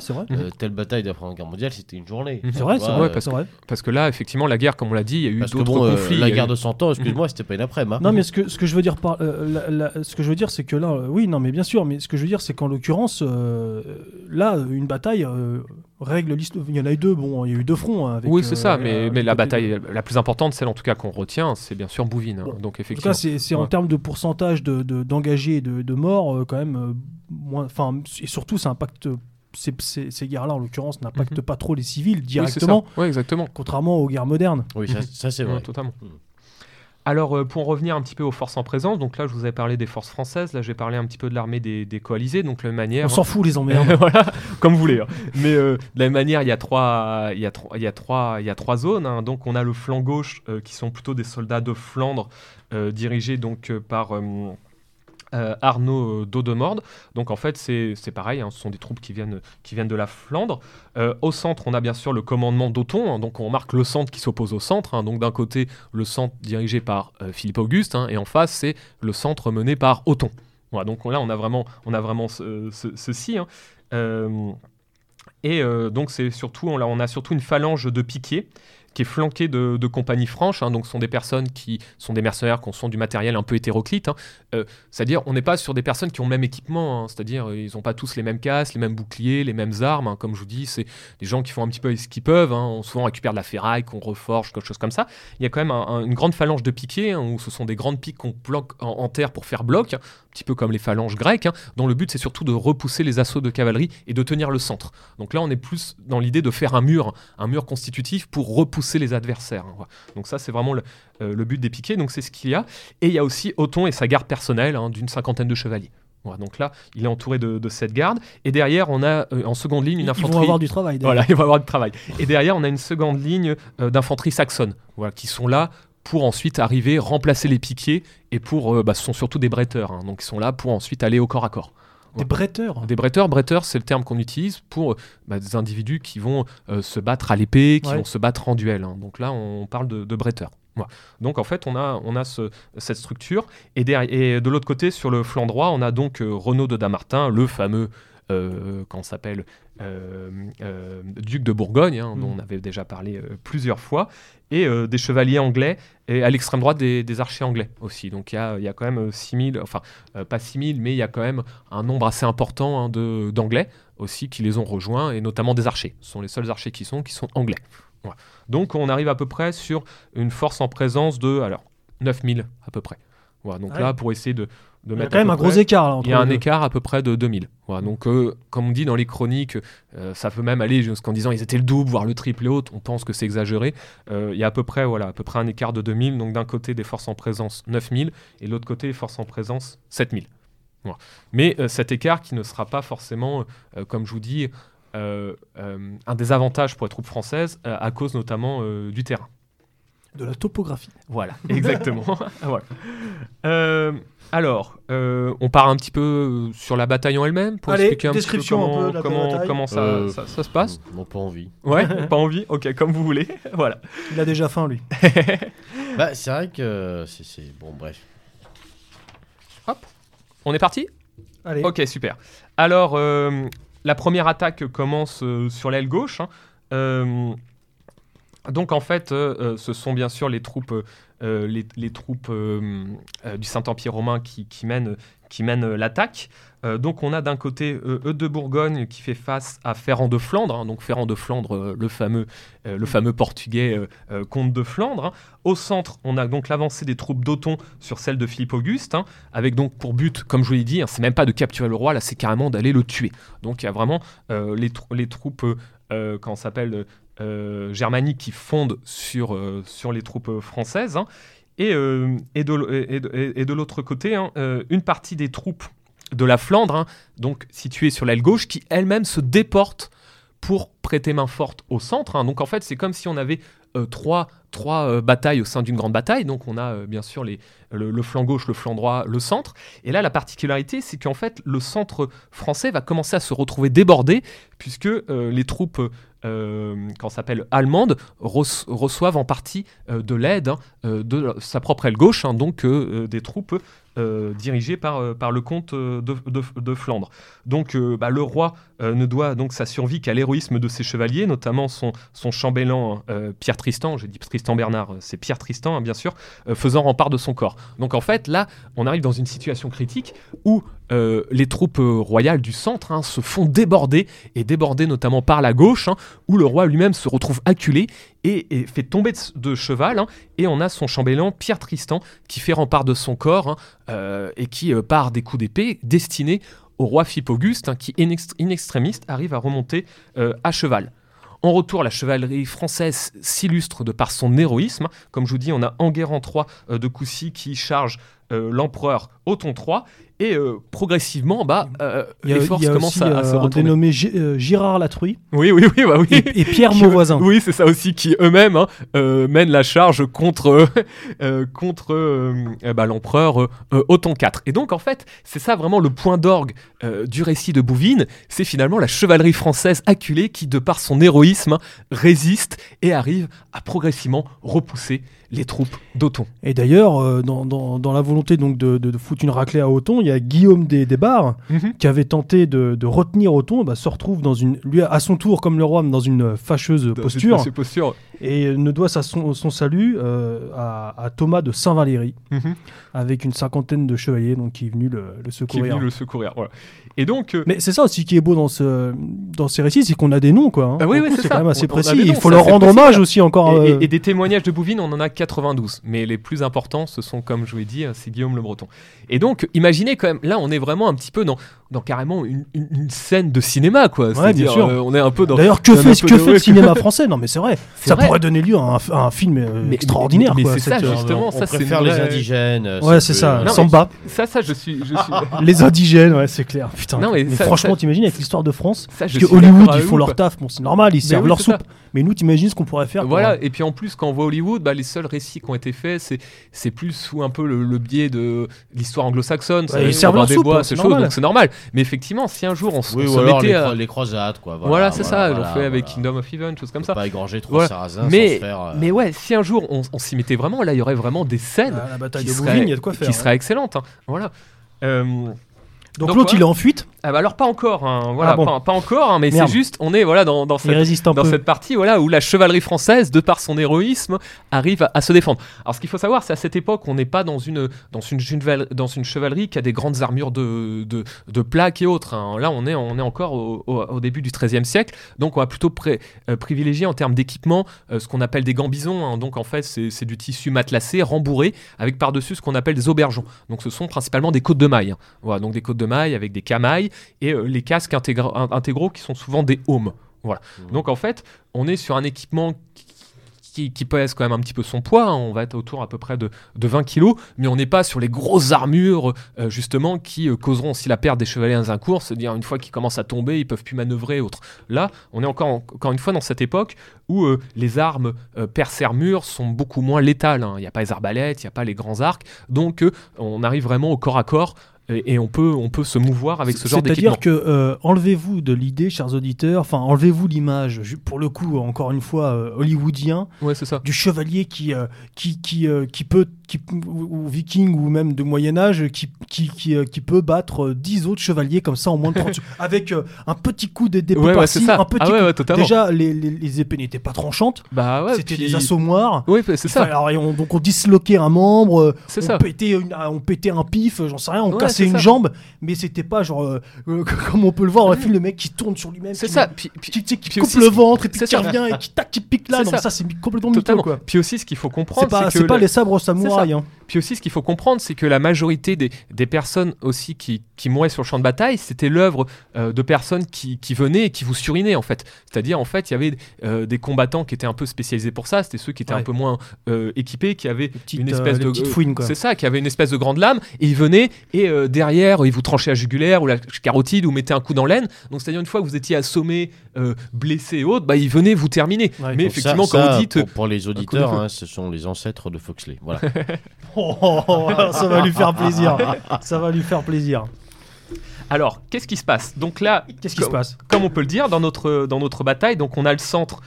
Telle bataille de la Première Guerre mondiale, c'était une journée. C'est vrai, c'est vrai. Parce que là, effectivement, la guerre, comme on l'a dit, il y a eu d'autres conflits. La guerre de 100 ans, excuse-moi, c'était pas une après-midi. Non, mais ce que je veux dire, c'est que là... Oui, non, mais bien sûr, mais ce que je veux dire, c'est qu'en l'occurrence... Là, une bataille règle l'histoire. Il y en a eu deux. Il y a eu deux fronts. Oui, c'est ça. Mais la bataille la plus importante, celle en tout cas qu'on retient, c'est bien sûr Bouvines. Donc effectivement, en tout cas, c'est en termes de pourcentage d'engagés et de morts, quand même moins. Enfin, et surtout, ça impacte. Ces guerres-là, en l'occurrence, n'impactent pas trop les civils directement. Oui, exactement. Contrairement aux guerres modernes. Oui, ça c'est vrai. Ouais, totalement. Alors, pour en revenir un petit peu aux forces en présence, donc là, je vous avais parlé des forces françaises, là, j'ai parlé un petit peu de l'armée des coalisés, donc de la même manière... On s'en fout, les emmerdes. Voilà, comme vous voulez. Mais de la même manière, il y a trois zones. Donc, on a le flanc gauche, qui sont plutôt des soldats de Flandre, dirigés donc par... Arnaud d'Audemorde. Donc en fait c'est pareil, ce sont des troupes qui viennent de la Flandre. Au centre on a bien sûr le commandement d'Othon, donc on remarque le centre qui s'oppose au centre, donc d'un côté le centre dirigé par Philippe Auguste, et en face c'est le centre mené par Othon. Voilà, donc là on a vraiment ceci. Donc c'est surtout on a surtout une phalange de piquiers qui est flanqué de compagnies franches, donc ce sont des personnes qui sont des mercenaires, qui ont du matériel un peu hétéroclite, c'est-à-dire on n'est pas sur des personnes qui ont le même équipement, c'est-à-dire ils n'ont pas tous les mêmes casques, les mêmes boucliers, les mêmes armes, comme je vous dis, c'est des gens qui font un petit peu ce qu'ils peuvent, on souvent récupère de la ferraille, qu'on reforge, quelque chose comme ça. Il y a quand même une grande phalange de piquets, où ce sont des grandes piques qu'on bloque en terre pour faire bloc, un petit peu comme les phalanges grecques, dont le but c'est surtout de repousser les assauts de cavalerie et de tenir le centre. Donc là on est plus dans l'idée de faire un mur constitutif pour repousser les adversaires. Donc ça, c'est vraiment le but des piquets, donc c'est ce qu'il y a. Et il y a aussi Othon et sa garde personnelle, d'une 50aine de chevaliers. Voilà, donc là, il est entouré de cette garde. Et derrière, on a en seconde ligne une infanterie. Ils vont avoir du travail. Voilà, ils vont avoir du travail. Et derrière, on a une seconde ligne d'infanterie saxonne, voilà, qui sont là pour ensuite arriver, remplacer les piquiers. Et pour, ce sont surtout des bretteurs. Hein, donc ils sont là pour ensuite aller au corps à corps. Des bretteurs. Des bretteurs. Bretteurs, c'est le terme qu'on utilise pour des individus qui vont se battre à l'épée, qui vont se battre en duel. Hein. Donc là, on parle de bretteurs. Voilà. Donc en fait, on a cette structure. Et de l'autre côté, sur le flanc droit, on a donc Renaud de Dammartin, le fameux, duc de Bourgogne, hein, dont on avait déjà parlé plusieurs fois, et des chevaliers anglais, et à l'extrême droite des archers anglais aussi. Donc il y a quand même 6000, enfin pas 6000, mais il y a quand même un nombre assez important hein, d'anglais aussi qui les ont rejoints, et notamment des archers. Ce sont les seuls archers qui sont anglais. Ouais. Donc on arrive à peu près sur une force en présence de 9000 à peu près. Ouais, donc là, pour essayer de mettre quand même un gros écart. Là, entre il y a un écart à peu près de 2000. Voilà, donc, comme on dit dans les chroniques, ça peut même aller jusqu'en disant ils étaient le double, voire le triple et autres. On pense que c'est exagéré. Il y a à peu près un écart de 2000. Donc d'un côté, des forces en présence 9000 et de l'autre côté, des forces en présence 7000. Voilà. Mais cet écart qui ne sera pas forcément, comme je vous dis, un désavantage pour les troupes françaises à cause notamment du terrain. De la topographie. Voilà, exactement. Voilà. On part un petit peu sur la bataille en elle-même pour expliquer un petit peu comment ça se passe. On n'a pas envie. Ouais, pas envie. Ok, comme vous voulez. Voilà. Il a déjà faim, lui. C'est vrai que c'est bon, bref. Hop, on est parti. Allez. Ok, super. Alors, la première attaque commence sur l'aile gauche. Hein. Donc en fait, ce sont bien sûr les troupes du Saint-Empire romain qui mènent l'attaque. Donc on a d'un côté Eudes de Bourgogne qui fait face à Ferrand de Flandre, hein, donc Ferrand de Flandre, le fameux portugais comte de Flandre. Hein. Au centre, on a donc l'avancée des troupes d'Othon sur celle de Philippe Auguste, hein, avec donc pour but, comme je vous l'ai dit, hein, c'est même pas de capturer le roi, là c'est carrément d'aller le tuer. Donc il y a vraiment les troupes, germaniques qui fondent sur les troupes françaises, hein, et de l'autre côté, hein, une partie des troupes de la Flandre, hein, donc située sur l'aile gauche, qui elle-même se déporte pour prêter main forte au centre. Hein. Donc en fait, c'est comme si on avait trois batailles au sein d'une grande bataille. Donc on a bien sûr le flanc gauche, le flanc droit, le centre. Et là, la particularité, c'est qu'en fait, le centre français va commencer à se retrouver débordé, puisque les troupes allemandes reçoivent en partie de l'aide hein, de sa propre aile gauche, hein, donc des troupes dirigées par le comte de Flandre. Donc le roi ne doit donc sa survie qu'à l'héroïsme de ses chevaliers, notamment son chambellan Pierre Tristan, j'ai dit Tristan Bernard, c'est Pierre Tristan hein, bien sûr, faisant rempart de son corps. Donc en fait là, on arrive dans une situation critique où les troupes royales du centre hein, se font déborder notamment par la gauche, hein, où le roi lui-même se retrouve acculé et fait tomber de cheval, hein, et on a son chambellan Pierre Tristan qui fait rempart de son corps hein, et qui part des coups d'épée destinés au roi Philippe Auguste hein, qui in extremis arrive à remonter à cheval. En retour, la chevalerie française s'illustre de par son héroïsme. Comme je vous dis, on a Enguerrand III de Coucy qui charge l'empereur Othon III. Et progressivement, les forces commencent à se retourner. Il y a dénommé Girard Latruy. Oui. Bah oui. Et Pierre Mauvoisin. Oui, c'est ça aussi, qui eux-mêmes hein, mènent la charge contre l'empereur Othon IV. Et donc, en fait, c'est ça vraiment le point d'orgue du récit de Bouvines. C'est finalement la chevalerie française acculée qui, de par son héroïsme, hein, résiste et arrive à progressivement repousser les troupes d'Othon. Et d'ailleurs, dans la volonté donc de foutre une raclée à Othon, il y a Guillaume des Barres qui avait tenté de retenir Othon, se retrouve dans lui à son tour, comme le roi, dans une fâcheuse posture. Et ne doit son salut à Thomas de Saint-Valéry, avec une cinquantaine de chevaliers donc, qui est venu le secourir. Voilà. Et donc, mais c'est ça aussi qui est beau dans ces récits, c'est qu'on a des noms. Quoi, hein. Oui, c'est quand même assez précis. Il faut leur rendre hommage aussi encore. Et des témoignages de Bouvines, on en a 92. Mais les plus importants, ce sont, comme je vous l'ai dit, c'est Guillaume le Breton. Et donc, imaginez quand même, là on est vraiment un petit peu dans dans carrément une scène de cinéma, quoi. Ouais, bien sûr. On est un peu dans. D'ailleurs, que fait le cinéma français ? Non, mais c'est vrai. C'est ça vrai. Pourrait donner lieu à un film extraordinaire. Mais quoi, c'est ça, justement. On préfère les indigènes. Ouais, c'est ça. Samba. Ça, je suis. Les indigènes, ouais, c'est clair. Putain. Non, mais ça, franchement, t'imagines avec l'histoire de France, parce que Hollywood, ils font leur taf. Bon, c'est normal, ils servent leur soupe. Mais nous, t'imagines ce qu'on pourrait faire. Voilà. Et puis en plus, quand on voit Hollywood, les seuls récits qui ont été faits, c'est plus sous un peu le biais de l'histoire anglo-saxonne. Ils servent leur soupe. Donc c'est normal. Mais effectivement, si un jour on se mettait à les croisades, quoi. Voilà, c'est ça. On fait avec Kingdom of Heaven, choses comme ça. Pas égorger trop Sarrazin. Mais ouais, si un jour on s'y mettait vraiment, là, il y aurait vraiment des scènes qui seraient excellentes. Voilà. Donc l'autre il est en fuite. Ah bah alors pas encore, hein. Voilà, pas encore, hein, mais merde. C'est juste, on est voilà dans cette partie voilà où la chevalerie française, de par son héroïsme, arrive à se défendre. Alors ce qu'il faut savoir, c'est à cette époque, on n'est pas dans une chevalerie qui a des grandes armures de plaques et autres. Hein. Là, on est encore au début du XIIIe siècle, donc on va plutôt privilégier en termes d'équipement ce qu'on appelle des gambisons. Hein. Donc en fait, c'est du tissu matelassé, rembourré, avec par dessus ce qu'on appelle des aubergeons. Donc ce sont principalement des côtes de mailles. Hein. Voilà, donc des côtes de mailles avec des camailles et les casques intégraux qui sont souvent des aumes. Voilà. Mmh. Donc en fait, on est sur un équipement qui pèse quand même un petit peu son poids, hein. On va être autour à peu près de 20 kilos, mais on n'est pas sur les grosses armures justement qui causeront aussi la perte des chevaliers dans un cours, c'est-à-dire une fois qu'ils commencent à tomber, ils peuvent plus manœuvrer et autres. Là, on est encore une fois dans cette époque où les armes perce-armure sont beaucoup moins létales, hein. Il n'y a pas les arbalètes, il n'y a pas les grands arcs, donc on arrive vraiment au corps à corps. Et on peut se mouvoir avec ce genre d'équipement. C'est-à-dire que enlevez-vous de l'idée, chers auditeurs, enfin enlevez-vous l'image, pour le coup encore une fois hollywoodien, ouais, c'est ça, du chevalier qui peut, ou viking ou même de Moyen Âge, qui peut battre 10 autres chevaliers comme ça en moins de 30 avec un petit coup d'épée par-ci, un petit coup. Déjà les épées n'étaient pas tranchantes, c'était des assommoirs. Ouais, c'est ça. Alors donc on disloquait un membre, on pétait un pif, j'en sais rien, on cassait une jambe, mais c'était pas genre comme on peut le voir dans le film, le mec qui tourne sur lui-même, c'est ça, qui coupe le ventre et puis qui revient et qui tac, qui pique là. Ça c'est complètement mytho, quoi. Puis aussi ce qu'il faut comprendre, c'est pas les sabres samouraïs. Puis aussi, ce qu'il faut comprendre, c'est que la majorité des personnes aussi qui mouraient sur le champ de bataille, c'était l'œuvre de personnes qui venaient et qui vous surinaient, en fait. C'est-à-dire, en fait, il y avait des combattants qui étaient un peu spécialisés pour ça, c'était ceux qui étaient un peu moins équipés, qui avaient une espèce de petite fouine, quoi. C'est ça, qui avaient une espèce de grande lame, et ils venaient, et derrière, ils vous tranchaient la jugulaire ou la carotide, ou mettaient un coup dans l'aine. Donc, c'est-à-dire, une fois que vous étiez assommé, blessé et autres, ils venaient vous terminer. Ouais, mais effectivement, comme vous dites... Pour les auditeurs, ce sont les ancêtres de Foxley. Voilà. Ça va lui faire plaisir. Ça va lui faire plaisir. Alors, qu'est-ce qui se passe ? Donc là, comme on peut le dire, dans notre bataille, donc on a le centre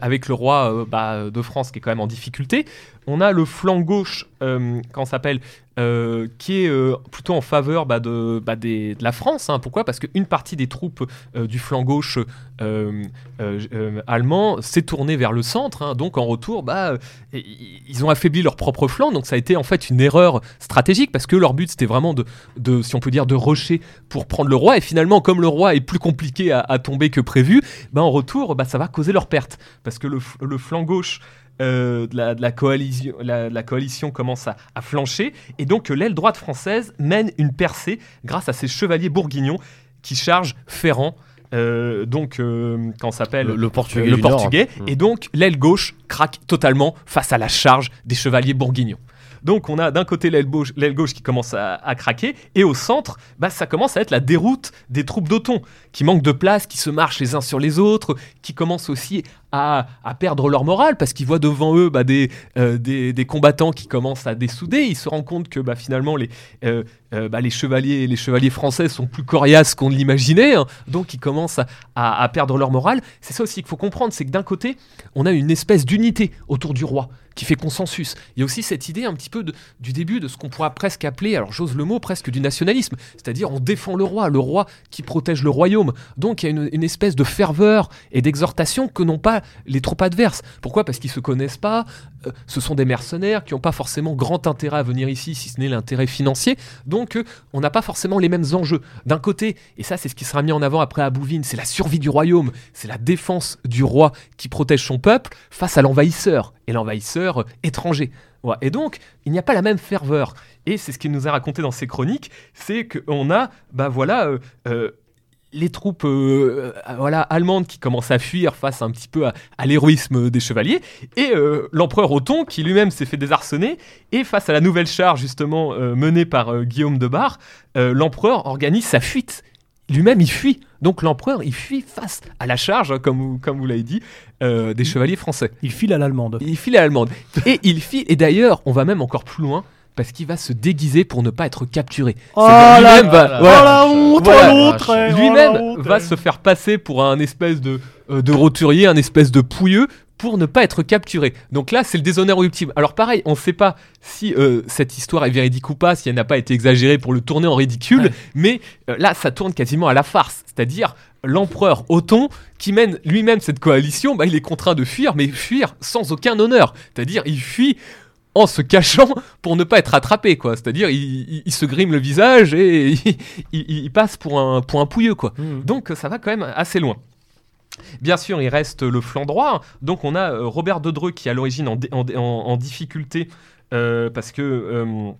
avec le roi de France qui est quand même en difficulté. On a le flanc gauche, qui est plutôt en faveur de la France. Hein. Pourquoi ? Parce qu'une partie des troupes du flanc gauche allemand s'est tournée vers le centre. Hein. Donc en retour, ils ont affaibli leur propre flanc. Donc ça a été en fait une erreur stratégique parce que leur but c'était vraiment de rusher pour prendre le roi. Et finalement, comme le roi est plus compliqué à tomber que prévu, en retour, ça va causer leur perte parce que le flanc gauche de la coalition commence à flancher, et donc l'aile droite française mène une percée grâce à ses chevaliers bourguignons qui chargent Ferrand, le Portugais, Nord. Et donc l'aile gauche craque totalement face à la charge des chevaliers bourguignons. Donc on a d'un côté l'aile gauche qui commence à craquer, et au centre, ça commence à être la déroute des troupes d'Othon, qui manquent de place, qui se marchent les uns sur les autres, qui commencent aussi à perdre leur morale, parce qu'ils voient devant eux des combattants qui commencent à dessouder, ils se rendent compte que finalement les chevaliers français sont plus coriaces qu'on ne l'imaginait, hein, donc ils commencent à perdre leur morale. C'est ça aussi qu'il faut comprendre, c'est que d'un côté, on a une espèce d'unité autour du roi, qui fait consensus. Il y a aussi cette idée un petit peu du début de ce qu'on pourra presque appeler, alors j'ose le mot, presque du nationalisme, c'est-à-dire on défend le roi qui protège le royaume. Donc il y a une espèce de ferveur et d'exhortation que n'ont pas les troupes adverses. Pourquoi ? Parce qu'ils ne se connaissent pas, ce sont des mercenaires qui n'ont pas forcément grand intérêt à venir ici, si ce n'est l'intérêt financier, donc on n'a pas forcément les mêmes enjeux. D'un côté, et ça c'est ce qui sera mis en avant après à Bouvines, c'est la survie du royaume, c'est la défense du roi qui protège son peuple face à l'envahisseur, et l'envahisseur étranger. Ouais. Et donc, il n'y a pas la même ferveur. Et c'est ce qu'il nous a raconté dans ses chroniques, c'est qu'on a, les troupes allemandes qui commencent à fuir face un petit peu à l'héroïsme des chevaliers, et l'empereur Othon qui lui-même s'est fait désarçonner, et face à la nouvelle charge justement menée par Guillaume de Bar, l'empereur organise sa fuite. Lui-même, il fuit. Donc l'empereur, il fuit face à la charge, comme vous l'avez dit, des chevaliers français. Il file à l'allemande. Et il file. Et d'ailleurs, on va même encore plus loin, parce qu'il va se déguiser pour ne pas être capturé. Oh la honte, lui-même va se faire passer pour un espèce de roturier, un espèce de pouilleux, pour ne pas être capturé. Donc là, c'est le déshonneur ultime. Alors pareil, on ne sait pas si cette histoire est véridique ou pas, si elle n'a pas été exagérée pour le tourner en ridicule, mais là, ça tourne quasiment à la farce. C'est-à-dire, l'empereur Othon, qui mène lui-même cette coalition, il est contraint de fuir, mais fuir sans aucun honneur. C'est-à-dire, il fuit en se cachant pour ne pas être attrapé, quoi. C'est-à-dire, il se grime le visage et il passe pour un pouilleux, quoi. Mmh. Donc, ça va quand même assez loin. Bien sûr, il reste le Flandrois. Donc, on a Robert de Dreux qui est à l'origine en difficulté parce que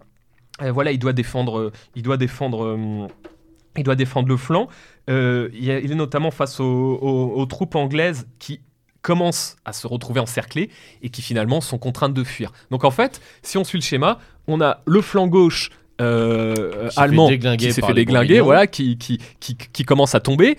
il doit défendre le flanc. Il est notamment face aux troupes anglaises qui commencent à se retrouver encerclées et qui finalement sont contraintes de fuir. Donc, en fait, si on suit le schéma, on a le flanc gauche allemand qui s'est fait déglinguer, qui commence à tomber.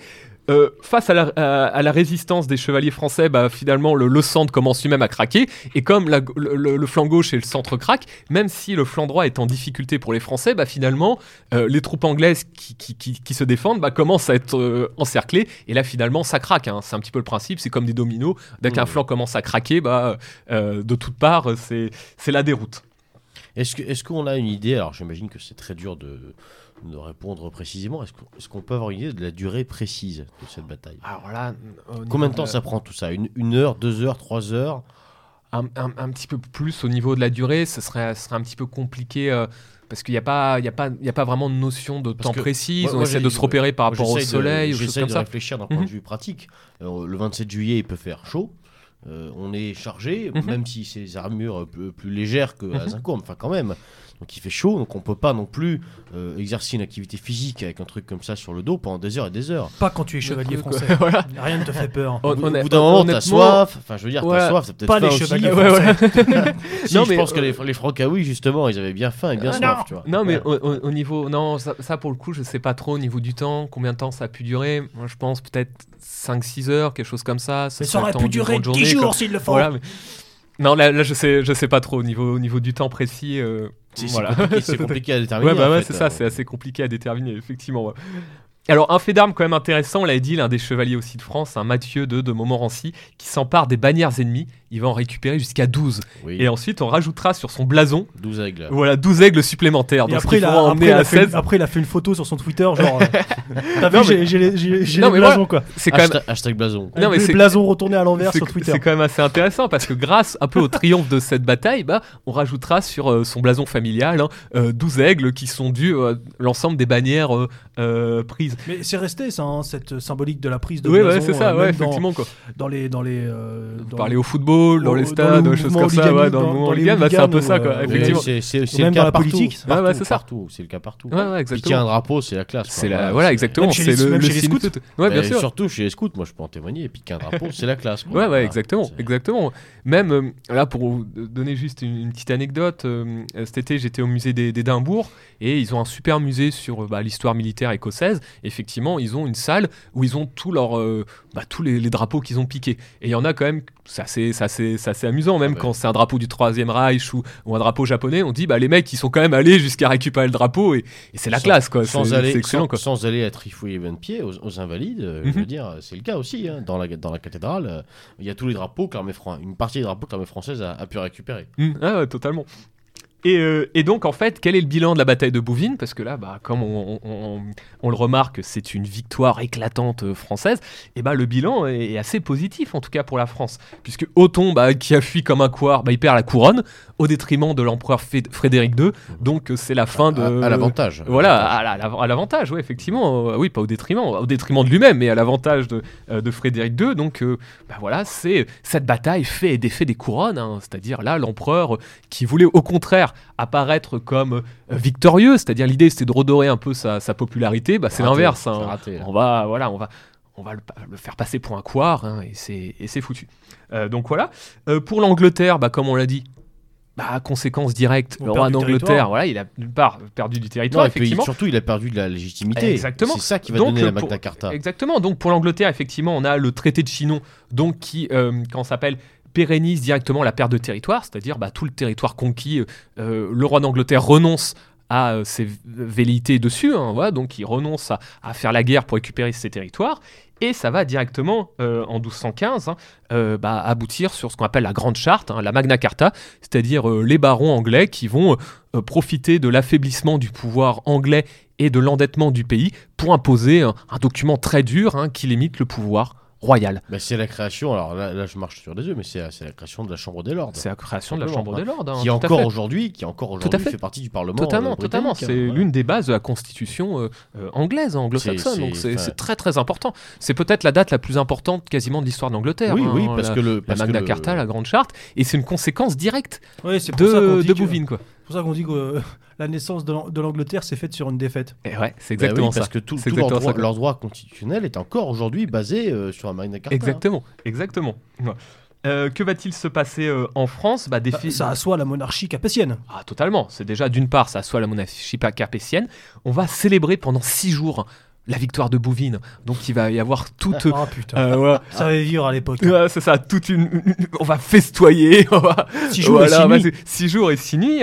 Face à la résistance des chevaliers français, finalement le centre commence lui-même à craquer, et comme le flanc gauche et le centre craquent, même si le flanc droit est en difficulté pour les Français, finalement les troupes anglaises qui se défendent commencent à être encerclées, et là finalement ça craque, hein. C'est un petit peu le principe, c'est comme des dominos, dès qu'un flanc commence à craquer, de toutes parts c'est la déroute. Est-ce qu'on a une idée, alors j'imagine que c'est très dur de répondre précisément, est-ce qu'on peut avoir une idée de la durée précise de cette bataille? Alors là, combien de temps ça prend tout ça? Une heure, 2 heures, 3 heures? Un petit peu plus au niveau de la durée, ce serait un petit peu compliqué parce qu'il n'y a pas vraiment de notion de temps précise. On essaie de se repérer par rapport au soleil. J'essaie de réfléchir d'un point de vue pratique. Alors, le 27 juillet, il peut faire chaud. On est chargé, même si c'est des armures plus légères qu'à Zincourt, enfin quand même. Donc il fait chaud, donc on peut pas non plus exercer une activité physique avec un truc comme ça sur le dos pendant des heures et des heures. Pas quand tu es chevalier français. Voilà. Rien ne te fait peur. Au bout d'un moment, t'as soif. Enfin, je veux dire, t'as soif, c'est peut-être pas faim les chevaliers français. Si, non, mais je pense que les Francaouis, justement, ils avaient bien faim et bien soif, tu vois. Non, mais au niveau, ça pour le coup, je sais pas trop au niveau du temps, combien de temps ça a pu durer. Moi, je pense peut-être 5-6 heures, quelque chose comme ça. Mais ça aurait pu durer 10 jours s'il le faut. Non, là je sais pas trop au niveau du temps précis. C'est compliqué à déterminer. C'est assez compliqué à déterminer, effectivement. Ouais. Alors, un fait d'armes quand même intéressant, on l'a dit, l'un des chevaliers aussi de France, Mathieu II de Montmorency, qui s'empare des bannières ennemies, il va en récupérer jusqu'à 12. Oui. Et ensuite, on rajoutera sur son blason 12 aigles. Voilà, 12 aigles supplémentaires. Donc après, il a fait une photo sur son Twitter, genre... T'as vu, j'ai les blasons, quoi. C'est quand même... Hashtag blason. Non, mais les blasons retournés à l'envers sur Twitter. C'est quand même assez intéressant, parce que grâce un peu au triomphe de cette bataille, on rajoutera sur son blason familial 12 aigles qui sont dus l'ensemble des bannières prises. Mais c'est resté ça, hein, cette symbolique de la prise de blason. Oui, c'est ça, effectivement, quoi. Dans parler au football, dans les stades, des choses comme ça, dans le mouvement hooligan, c'est un peu ça, quoi. Effectivement. C'est même dans la politique. C'est ça. C'est le cas partout. Exactement. Piquer un drapeau, c'est la classe. Voilà, exactement. C'est le signe. Ouais, bien sûr. Surtout chez les scouts, moi, je peux en témoigner. Piquer un drapeau, c'est la classe. Ouais, exactement, exactement. Même là, pour vous donner juste une petite anecdote, cet été, j'étais au musée d'Édimbourg et ils ont un super musée sur l'histoire militaire écossaise. Effectivement, ils ont une salle où ils ont tous les drapeaux qu'ils ont piqués. Et il y en a quand même, c'est assez amusant, même quand c'est un drapeau du Troisième Reich ou un drapeau japonais, on dit les mecs, ils sont quand même allés jusqu'à récupérer le drapeau et c'est la classe, quoi. C'est excellent, quoi. Sans aller à trifouiller 20 pieds aux Invalides, je veux dire, c'est le cas aussi, hein, dans la cathédrale. Il y a tous les drapeaux que l'armée française a pu récupérer. Totalement. Et donc, en fait, quel est le bilan de la bataille de Bouvines ? Parce que là, bah, comme on le remarque, c'est une victoire éclatante française. Et bah, le bilan est assez positif, en tout cas pour la France. Puisque Othon, bah, qui a fui comme un couard, bah, il perd la couronne au détriment de l'empereur Frédéric II. Donc, c'est la fin de... À l'avantage. Voilà, à l'avantage, oui, effectivement. Oui, pas au détriment, au détriment de lui-même, mais à l'avantage de Frédéric II. Donc, bah, voilà, c'est cette bataille fait et défait des couronnes. Hein, c'est-à-dire, là, l'empereur qui voulait, au contraire, apparaître comme victorieux, c'est-à-dire l'idée c'était de redorer un peu sa popularité, bah, c'est raté, l'inverse, hein. Raté, on va le faire passer pour un couard, hein, et c'est foutu. Donc voilà, pour l'Angleterre, bah, comme on l'a dit, bah, conséquence directe, le roi d'Angleterre, voilà, il a d'une part perdu du territoire, non, effectivement. Surtout, il a perdu de la légitimité. Exactement. C'est ça qui va donc, donner la Magna Carta. Exactement. Donc pour l'Angleterre, effectivement, on a le traité de Chinon, donc qui, comment s'appelle, pérennise directement la perte de territoire, c'est-à-dire bah, tout le territoire conquis, le roi d'Angleterre renonce à ses velléités dessus, hein, voilà, donc il renonce à faire la guerre pour récupérer ses territoires, et ça va directement, en 1215, hein, bah, aboutir sur ce qu'on appelle la Grande Charte, hein, la Magna Carta, c'est-à-dire les barons anglais qui vont profiter de l'affaiblissement du pouvoir anglais et de l'endettement du pays pour imposer un document très dur, hein, qui limite le pouvoir royal. Bah c'est la création, alors là je marche sur des œufs, mais c'est la création de la Chambre des Lords. C'est la création de la Chambre des Lords. Hein, qui encore aujourd'hui fait partie du Parlement. Totalement. C'est l'une des bases de la Constitution anglaise, anglo-saxonne. Donc c'est très très important. C'est peut-être la date la plus importante quasiment de l'histoire d'Angleterre. Oui, parce que la Magna Carta, la Grande Charte, et c'est une conséquence directe de Bouvines, quoi. C'est pour ça qu'on dit que la naissance de l'Angleterre s'est faite sur une défaite. Et ouais, c'est exactement ça. Parce que tout leur droit constitutionnel est encore aujourd'hui basé sur la Magna Carta. Exactement. Ouais. Que va-t-il se passer en France ? Bah, ça assoit la monarchie capétienne. Ah, totalement. C'est déjà, d'une part, ça assoit la monarchie capétienne. On va célébrer pendant 6 jours la victoire de Bouvines. Donc il va y avoir toute... Oh putain, ouais. Ça va vivre à l'époque. Ouais, c'est ça, toute une... On va festoyer. 6 jours et 6 nuits.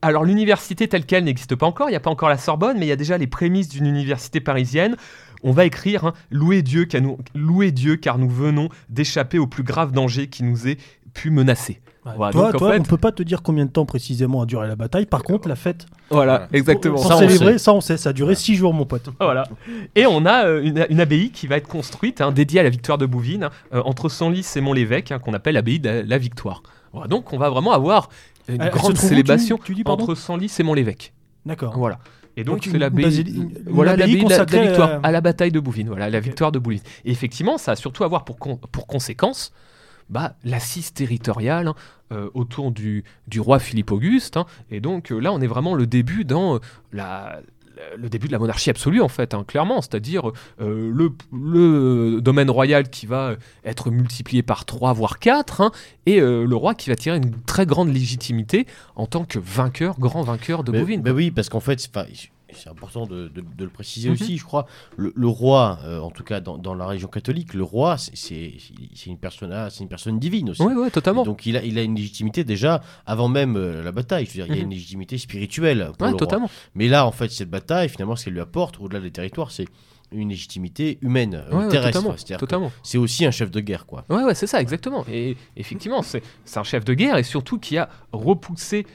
Alors l'université telle qu'elle n'existe pas encore, il n'y a pas encore la Sorbonne, mais il y a déjà les prémices d'une université parisienne. On va écrire, hein, « Louez Dieu car nous venons d'échapper au plus grave danger qui nous ait pu menacer ». Ouais, toi, on ne peut pas te dire combien de temps précisément a duré la bataille. Par contre, la fête. Voilà, exactement. Ça, on sait. Ça a duré 6 jours, mon pote. Voilà. Et on a une abbaye qui va être construite, hein, dédiée à la victoire de Bouvines, hein, entre Senlis et Mont-l'Évêque, hein, qu'on appelle l'abbaye de la Victoire. Voilà, donc, on va vraiment avoir une grande célébration entre Senlis et Mont-l'Évêque. D'accord. Voilà. Et donc c'est l'abbaye consacrée à la victoire, à la bataille de Bouvines. Voilà, la victoire de Bouvines. Et effectivement, ça va surtout avoir pour conséquence. Bah, l'assise territoriale, hein, autour du roi Philippe Auguste, hein, et donc là on est vraiment le début le début de la monarchie absolue, en fait, hein, clairement, c'est-à-dire le domaine royal qui va être multiplié par 3 voire 4, hein, et le roi qui va tirer une très grande légitimité en tant que grand vainqueur de Bouvines. Mais oui, parce qu'en fait c'est important de le préciser aussi, je crois. Le roi, en tout cas dans la religion catholique, le roi, c'est une personne divine aussi. Oui, ouais, totalement. Et donc il a une légitimité déjà avant même la bataille. Je veux dire, il y a une légitimité spirituelle pour le roi. Totalement. Mais là, en fait, cette bataille, finalement, ce qu'elle lui apporte, au-delà des territoires, c'est une légitimité humaine, terrestre. Ouais, totalement. C'est aussi un chef de guerre, quoi. Ouais, c'est ça, exactement. Et effectivement, c'est un chef de guerre et surtout qui a repoussé...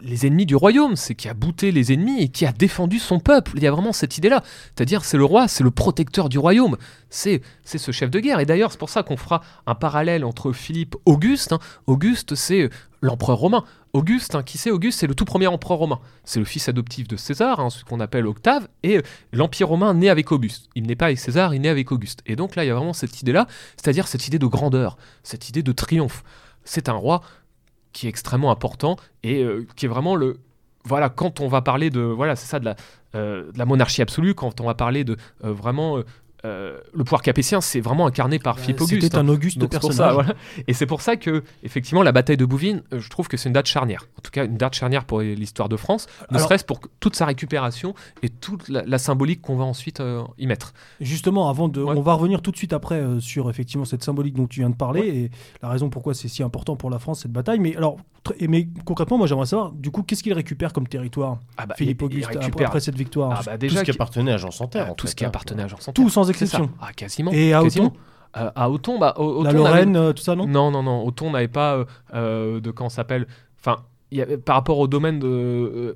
les ennemis du royaume, c'est qui a bouté les ennemis et qui a défendu son peuple. Il y a vraiment cette idée-là. C'est-à-dire, c'est le roi, c'est le protecteur du royaume. C'est ce chef de guerre. Et d'ailleurs, c'est pour ça qu'on fera un parallèle entre Philippe Auguste. Hein. Auguste, c'est l'empereur romain. Auguste, hein, qui c'est Auguste ? C'est le tout premier empereur romain. C'est le fils adoptif de César, hein, ce qu'on appelle Octave, et l'Empire romain naît avec Auguste. Il n'est pas avec César, il naît avec Auguste. Et donc là, il y a vraiment cette idée-là, c'est-à-dire cette idée de grandeur, cette idée de triomphe. C'est un roi qui est extrêmement important et qui est vraiment le... Voilà, quand on va parler de... Voilà, c'est ça, de la monarchie absolue, quand on va parler de vraiment... le pouvoir capétien, c'est vraiment incarné par Philippe Auguste. C'était un Auguste, hein, de personnage. Ça, voilà. Et c'est pour ça que, effectivement, la bataille de Bouvines, je trouve que c'est une date charnière. En tout cas, une date charnière pour l'histoire de France, ne serait-ce pour toute sa récupération et toute la symbolique qu'on va ensuite y mettre. Justement, on va revenir tout de suite après sur effectivement cette symbolique dont tu viens de parler et la raison pourquoi c'est si important pour la France, cette bataille. Mais alors, mais concrètement, moi, j'aimerais savoir, du coup, qu'est-ce qu'il récupère comme territoire, Philippe Auguste, après cette victoire? Déjà, tout ce qui appartenait à Jean sans Terre. Tout ce qui appartenait à Jean sans Terre. Exception. Ah, quasiment. Et à Othon, la Lorraine, tout ça, non ? Non, Othon n'avait pas de... Comment s'appelle ? Enfin, par rapport au domaine de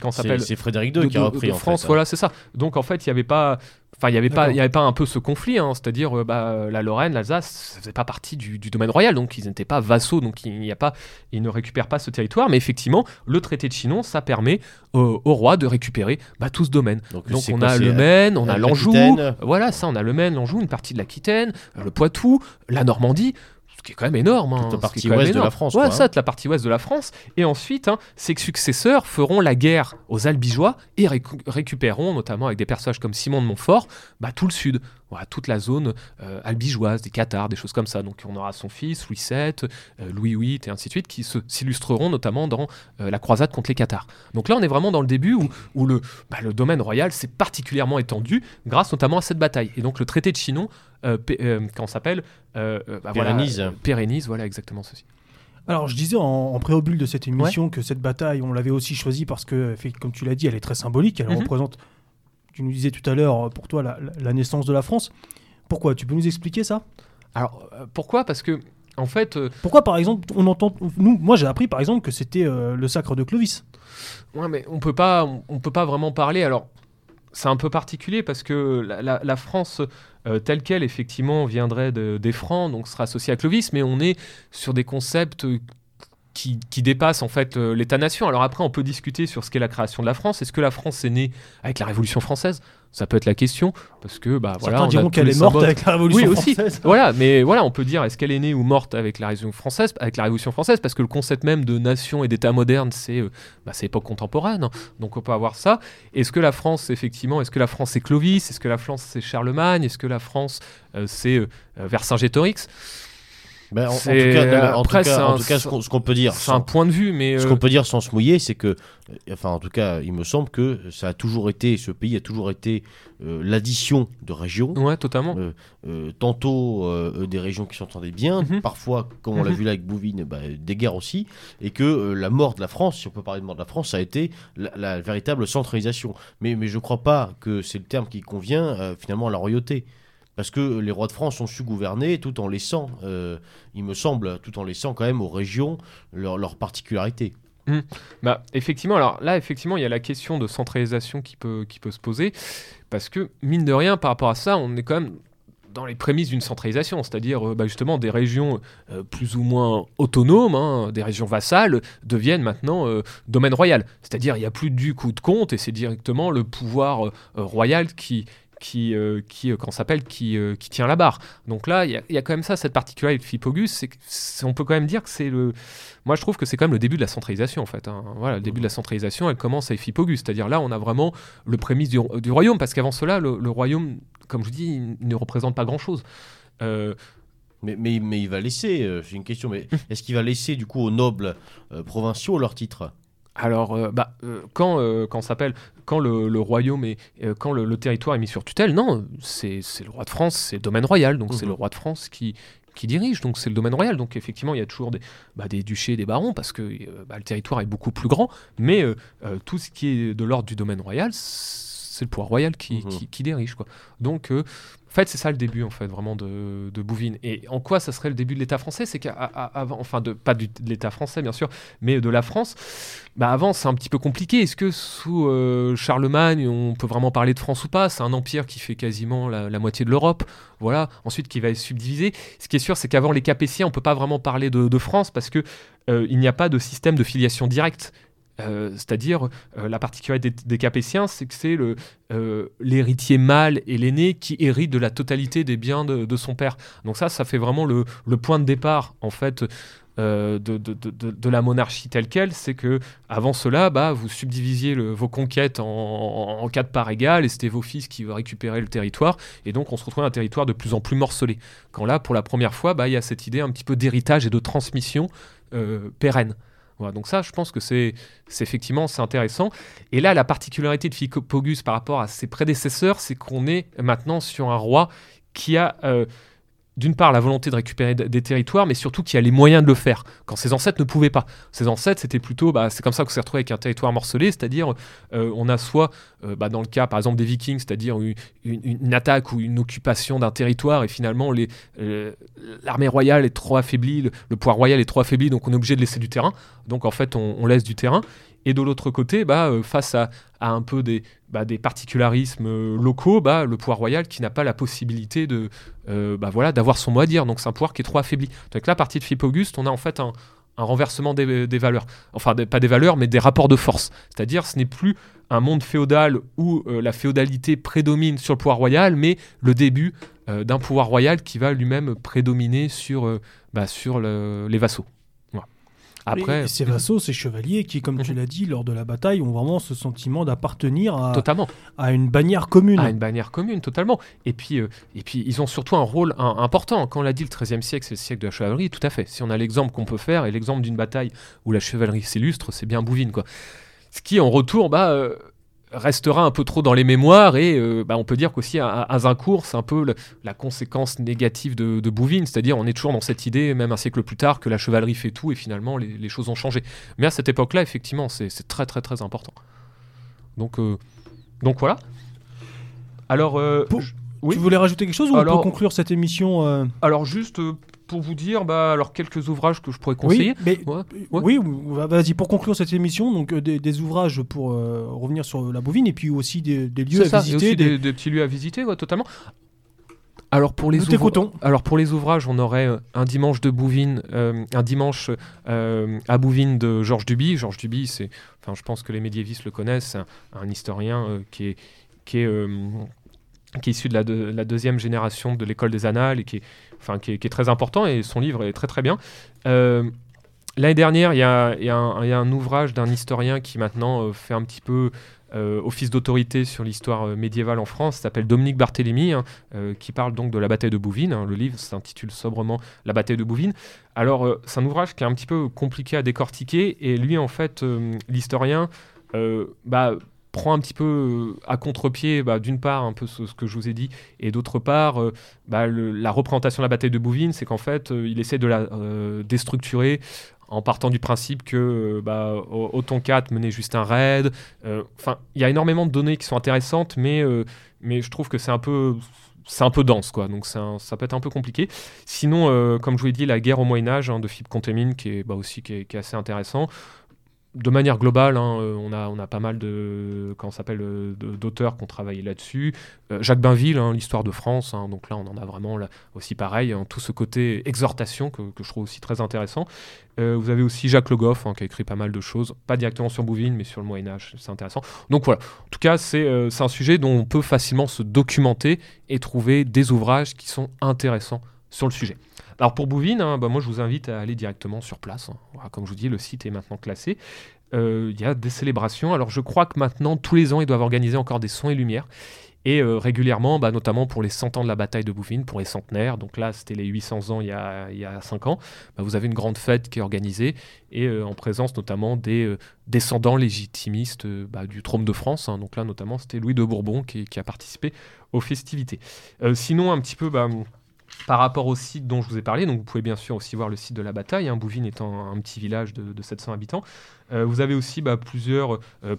comment ça s'appelle, c'est Frédéric II qui a repris de France, en fait, voilà, c'est ça. Donc en fait, il y avait pas un peu ce conflit, hein, c'est-à-dire la Lorraine, l'Alsace, ça faisait pas partie du domaine royal, donc ils n'étaient pas vassaux, donc ils ne récupèrent pas ce territoire, mais effectivement, le traité de Chinon, ça permet au roi de récupérer tout ce domaine. Donc on a le Maine, on a l'Anjou, voilà, ça, on a le Maine, l'Anjou, une partie de l'Aquitaine, le Poitou, la Normandie, ce qui est quand même énorme, hein, la partie ouest de la France, ouais, quoi, hein. Ça, la partie ouest de la France, et ensuite ses successeurs feront la guerre aux Albigeois et récupéreront, notamment avec des personnages comme Simon de Montfort, tout le sud, toute la zone albigeoise, des cathares, des choses comme ça. Donc on aura son fils Louis VII, Louis VIII et ainsi de suite, qui s'illustreront notamment dans la croisade contre les cathares. Donc là on est vraiment dans le début où le domaine royal s'est particulièrement étendu grâce notamment à cette bataille. Et donc le traité de Chinon pérennise. Voilà, pérennise, voilà exactement ceci. Alors je disais en préambule de cette émission que cette bataille, on l'avait aussi choisie parce que, comme tu l'as dit, elle est très symbolique, elle représente, tu nous disais tout à l'heure, pour toi la naissance de la France. Pourquoi ? Tu peux nous expliquer ça ? Alors pourquoi ? Parce que en fait... Pourquoi par exemple, moi j'ai appris par exemple que c'était le sacre de Clovis. Ouais, mais on peut pas vraiment parler, alors... C'est un peu particulier parce que la France telle qu'elle, effectivement, viendrait des Francs, donc sera associée à Clovis, mais on est sur des concepts qui dépassent en fait l'État-nation. Alors après, on peut discuter sur ce qu'est la création de la France. Est-ce que la France est née avec la Révolution française ? Ça peut être la question, parce que certains diront qu'elle est morte avec la Révolution française. Aussi. Voilà, mais voilà, on peut dire est-ce qu'elle est née ou morte avec la Révolution française, parce que le concept même de nation et d'État moderne, c'est époque contemporaine. Hein. Donc on peut avoir ça. Est-ce que la France, effectivement, c'est Clovis ? Est-ce que la France c'est Charlemagne ? Est-ce que la France c'est Vercingétorix ? Ben, en tout cas, ce qu'on peut dire, c'est un point de vue, mais ce qu'on peut dire sans se mouiller, c'est que, en tout cas, il me semble que ce pays a toujours été l'addition de régions. Ouais, totalement. Tantôt des régions qui s'entendaient bien, parfois, comme on l'a vu là avec Bouvines, des guerres aussi, et que la mort de la France, si on peut parler de mort de la France, ça a été la véritable centralisation. Mais je ne crois pas que c'est le terme qui convient finalement à la royauté. Parce que les rois de France ont su gouverner tout en laissant, il me semble, quand même aux régions leurs particularités. Mmh. Effectivement, alors là, il y a la question de centralisation qui peut se poser. Parce que, mine de rien, par rapport à ça, on est quand même dans les prémices d'une centralisation, c'est-à-dire justement des régions plus ou moins autonomes, des régions vassales, deviennent maintenant domaine royal. C'est-à-dire il n'y a plus du coup de compte et c'est directement le pouvoir royal qui tient la barre. Donc là, il y a quand même cette particularité de Philippe Auguste, c'est on peut quand même dire que c'est le... Moi, je trouve que c'est quand même le début de la centralisation, en fait. Hein. Voilà, le début de la centralisation, elle commence avec Philippe Auguste. C'est-à-dire là, on a vraiment le prémisse du royaume, parce qu'avant cela, le royaume, comme je dis, il ne représente pas grand-chose. Mais il va laisser, j'ai une question, mais est-ce qu'il va laisser, du coup, aux nobles provinciaux leur titre ? Alors, quand le royaume est, quand le territoire est mis sur tutelle, non, c'est le roi de France, c'est le domaine royal, donc c'est le roi de France qui dirige, donc c'est le domaine royal. Donc effectivement, il y a toujours des duchés, des barons, parce que le territoire est beaucoup plus grand, mais tout ce qui est de l'ordre du domaine royal, c'est le pouvoir royal qui dirige, quoi. Donc, en fait, c'est ça le début, en fait, vraiment de Bouvines. Et en quoi ça serait le début de l'État français ? C'est qu'avant, de l'État français, bien sûr, mais de la France, avant, c'est un petit peu compliqué. Est-ce que sous Charlemagne, on peut vraiment parler de France ou pas ? C'est un empire qui fait quasiment la moitié de l'Europe, voilà, ensuite qui va être subdivisé. Ce qui est sûr, c'est qu'avant les Capétiens, on ne peut pas vraiment parler de France parce qu'il n'y a pas de système de filiation directe. C'est-à-dire, la particularité des Capétiens, c'est que c'est l'héritier mâle et l'aîné qui hérite de la totalité des biens de son père. Donc ça fait vraiment le point de départ, en fait, de la monarchie telle quelle. C'est que avant cela, vous subdivisiez vos conquêtes en quatre parts égales, et c'était vos fils qui récupéraient le territoire, et donc on se retrouvait un territoire de plus en plus morcelé. Quand là, pour la première fois, il y a cette idée un petit peu d'héritage et de transmission pérenne. Voilà, donc ça, je pense que c'est effectivement c'est intéressant. Et là, la particularité de Philippe Auguste par rapport à ses prédécesseurs, c'est qu'on est maintenant sur un roi qui a d'une part la volonté de récupérer des territoires, mais surtout qu'il y a les moyens de le faire, quand ses ancêtres ne pouvaient pas. Ses ancêtres, c'était plutôt, c'est comme ça qu'on s'est retrouvé avec un territoire morcelé, c'est-à-dire on a soit, dans le cas par exemple des Vikings, c'est-à-dire une attaque ou une occupation d'un territoire, et finalement l'armée royale est trop affaiblie, le poids royal est trop affaibli, donc on est obligé de laisser du terrain, donc en fait on laisse du terrain. Et de l'autre côté, face à un peu des particularismes locaux, le pouvoir royal qui n'a pas la possibilité de, d'avoir son mot à dire. Donc c'est un pouvoir qui est trop affaibli. Donc là, à partir de Philippe Auguste, on a en fait un renversement des valeurs. Enfin, pas des valeurs, mais des rapports de force. C'est-à-dire ce n'est plus un monde féodal où la féodalité prédomine sur le pouvoir royal, mais le début d'un pouvoir royal qui va lui-même prédominer sur les vassaux. Après, et ces vassaux, ces chevaliers qui, comme tu l'as dit, lors de la bataille, ont vraiment ce sentiment d'appartenir à une bannière commune. À une bannière commune, totalement. Et puis ils ont surtout un rôle important. Quand on l'a dit, le XIIIe siècle, c'est le siècle de la chevalerie, tout à fait. Si on a l'exemple qu'on peut faire, et l'exemple d'une bataille où la chevalerie s'illustre, c'est bien Bouvines, quoi. Ce qui, en retour, restera un peu trop dans les mémoires, et on peut dire qu'aussi à Zincourt, c'est un peu la conséquence négative de Bouvines, c'est-à-dire on est toujours dans cette idée, même un siècle plus tard, que la chevalerie fait tout et finalement les choses ont changé. Mais à cette époque-là, effectivement, c'est très très très important. Donc voilà. Alors, oui. Tu voulais rajouter quelque chose, ou on peut conclure cette émission Alors juste... pour vous dire, quelques ouvrages que je pourrais conseiller. Oui, vas-y, pour conclure cette émission, donc des ouvrages pour revenir sur la Bouvine, et puis aussi des lieux à visiter. Aussi des petits lieux à visiter, ouais, totalement. Alors pour les ouvrages, on aurait un dimanche de Bouvines, un dimanche à Bouvines de Georges Duby. Georges Duby, je pense que les médiévistes le connaissent, c'est un historien qui est issu de la deuxième génération de l'école des Annales, et qui est très important, et son livre est très très bien. L'année dernière, il y a un ouvrage d'un historien qui maintenant fait un petit peu office d'autorité sur l'histoire médiévale en France, s'appelle Dominique Barthélémy, qui parle donc de la bataille de Bouvines. Le livre s'intitule sobrement « La bataille de Bouvines ». Alors c'est un ouvrage qui est un petit peu compliqué à décortiquer, et lui en fait, l'historien... prend un petit peu à contre-pied, d'une part, un peu ce que je vous ai dit, et d'autre part, la représentation de la bataille de Bouvines, c'est qu'en fait, il essaie de la déstructurer en partant du principe que Othon IV menait juste un raid. Enfin, il y a énormément de données qui sont intéressantes, mais je trouve que c'est un peu dense, quoi. Donc ça peut être un peu compliqué. Sinon, comme je vous l'ai dit, la guerre au Moyen-Âge de Philippe Contémine, qui est assez intéressant. De manière globale, on a pas mal d'auteurs qui ont travaillé là-dessus. Jacques Bainville, l'histoire de France, donc là on en a vraiment là, aussi pareil, tout ce côté exhortation que je trouve aussi très intéressant. Vous avez aussi Jacques Le Goff qui a écrit pas mal de choses, pas directement sur Bouvines, mais sur le Moyen-Âge, c'est intéressant. Donc voilà, en tout cas c'est un sujet dont on peut facilement se documenter et trouver des ouvrages qui sont intéressants sur le sujet. Alors pour Bouvines, moi je vous invite à aller directement sur place. Comme je vous dis, le site est maintenant classé. Il y a des célébrations. Alors je crois que maintenant, tous les ans, ils doivent organiser encore des sons et lumières. Et régulièrement, notamment pour les 100 ans de la bataille de Bouvines, pour les centenaires, donc là c'était les 800 ans il y a 5 ans, vous avez une grande fête qui est organisée, et en présence notamment des descendants légitimistes du trône de France, donc là notamment c'était Louis de Bourbon qui a participé aux festivités. Sinon un petit peu... par rapport au site dont je vous ai parlé, donc vous pouvez bien sûr aussi voir le site de la bataille, Bouvines étant un petit village de 700 habitants. Vous avez aussi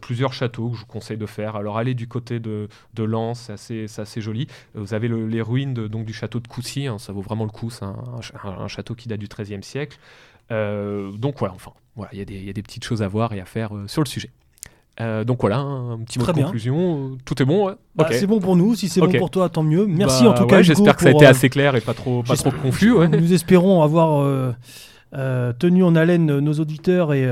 plusieurs châteaux que je vous conseille de faire. Alors allez du côté de Lens, c'est assez joli. Vous avez les ruines du château de Coucy, ça vaut vraiment le coup, c'est un château qui date du XIIIe siècle. Il y a des petites choses à voir et à faire sur le sujet. Donc voilà, un petit mot de conclusion. Tout est bon, ouais. Okay. C'est bon pour nous. Si c'est bon pour toi, tant mieux. Merci en tout cas. J'espère que ça a été assez clair et pas trop confus. Ouais. Nous espérons avoir tenu en haleine nos auditeurs et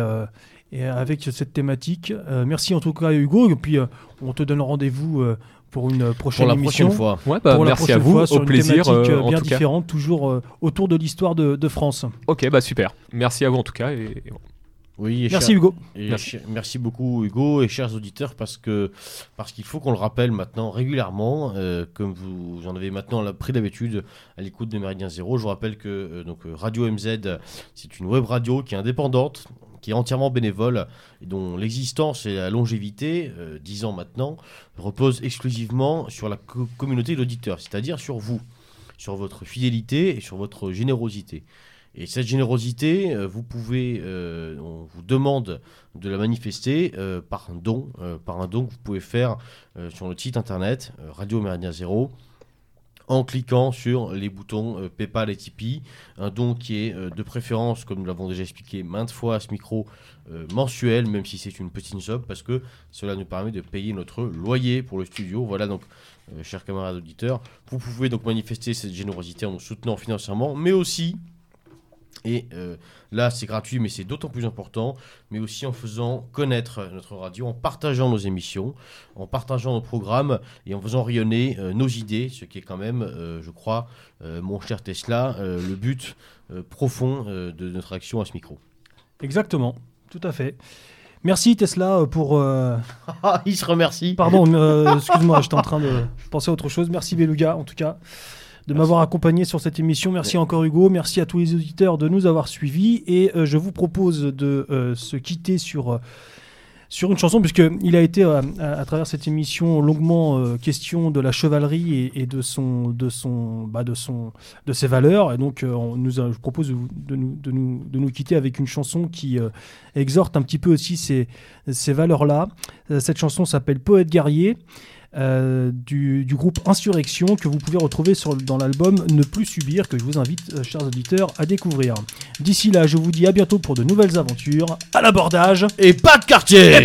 avec cette thématique. Merci en tout cas Hugo. Et puis on te donne rendez-vous pour une prochaine émission. Pour la prochaine fois. Ouais, pour merci à vous. Fois, au plaisir. Sur une thématique bien différente, toujours autour de l'histoire de France. Ok, super. Merci à vous en tout cas. Et bon. Oui, merci Hugo. Merci beaucoup Hugo et chers auditeurs parce qu'il faut qu'on le rappelle maintenant régulièrement, comme vous en avez maintenant pris d'habitude à l'écoute de Méridien Zéro. Je vous rappelle que Radio MZ, c'est une web radio qui est indépendante, qui est entièrement bénévole, et dont l'existence et la longévité, 10 ans maintenant, reposent exclusivement sur la communauté d'auditeurs, c'est-à-dire sur vous. sur votre fidélité et sur votre générosité. Et cette générosité, vous pouvez, on vous demande de la manifester par un don que vous pouvez faire sur le site internet Radio Méridien Zéro, en cliquant sur les boutons PayPal et Tipeee, un don qui est de préférence, comme nous l'avons déjà expliqué maintes fois à ce micro, mensuel, même si c'est une petite somme, parce que cela nous permet de payer notre loyer pour le studio. Voilà, donc, chers camarades auditeurs, vous pouvez donc manifester cette générosité en nous soutenant financièrement, mais aussi, et là c'est gratuit, mais c'est d'autant plus important, mais aussi en faisant connaître notre radio, en partageant nos émissions, en partageant nos programmes et en faisant rayonner nos idées, ce qui est quand même, je crois, mon cher Tesla, le but profond de notre action à ce micro. Exactement, tout à fait. Merci Tesla pour... Il se remercie. Pardon, excuse-moi, j'étais en train de penser à autre chose. Merci Beluga en tout cas de m'avoir accompagné sur cette émission. Merci encore Hugo, merci à tous les auditeurs de nous avoir suivis, et je vous propose de se quitter sur une chanson, puisqu'il a été à travers cette émission longuement question de la chevalerie et de ses valeurs, et donc je vous propose de nous quitter avec une chanson qui exhorte un petit peu aussi ces valeurs-là. Cette chanson s'appelle Poète guerrier, du groupe Insurrection, que vous pouvez retrouver dans l'album Ne plus subir, que je vous invite, chers auditeurs, à découvrir. D'ici là, je vous dis à bientôt pour de nouvelles aventures, à l'abordage, et pas de quartier.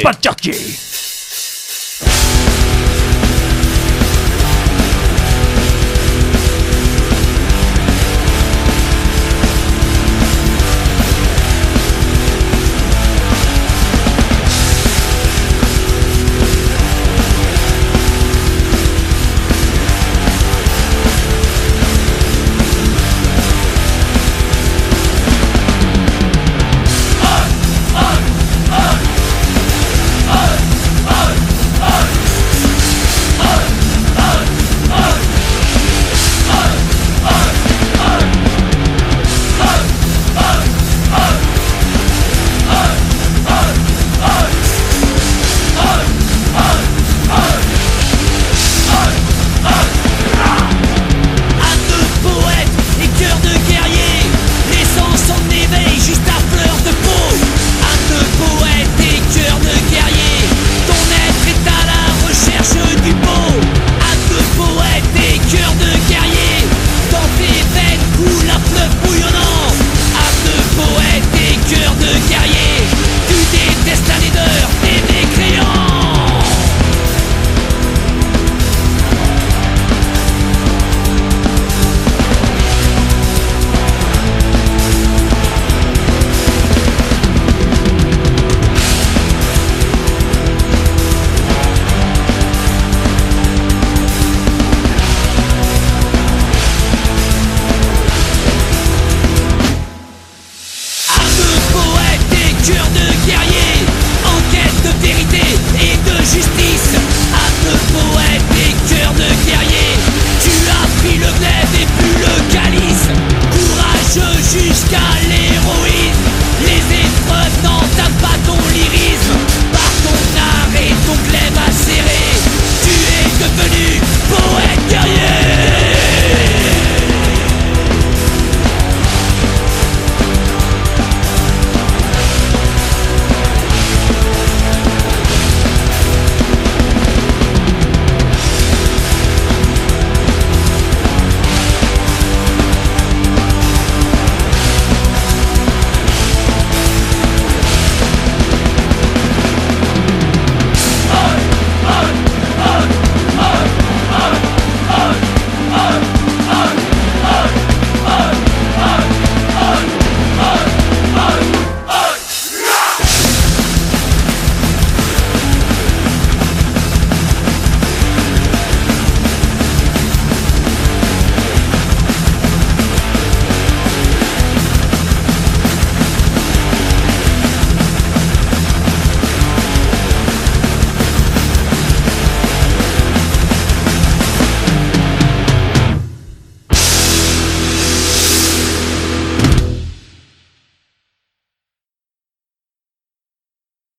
Justice, âme de poète et cœur de guerrier.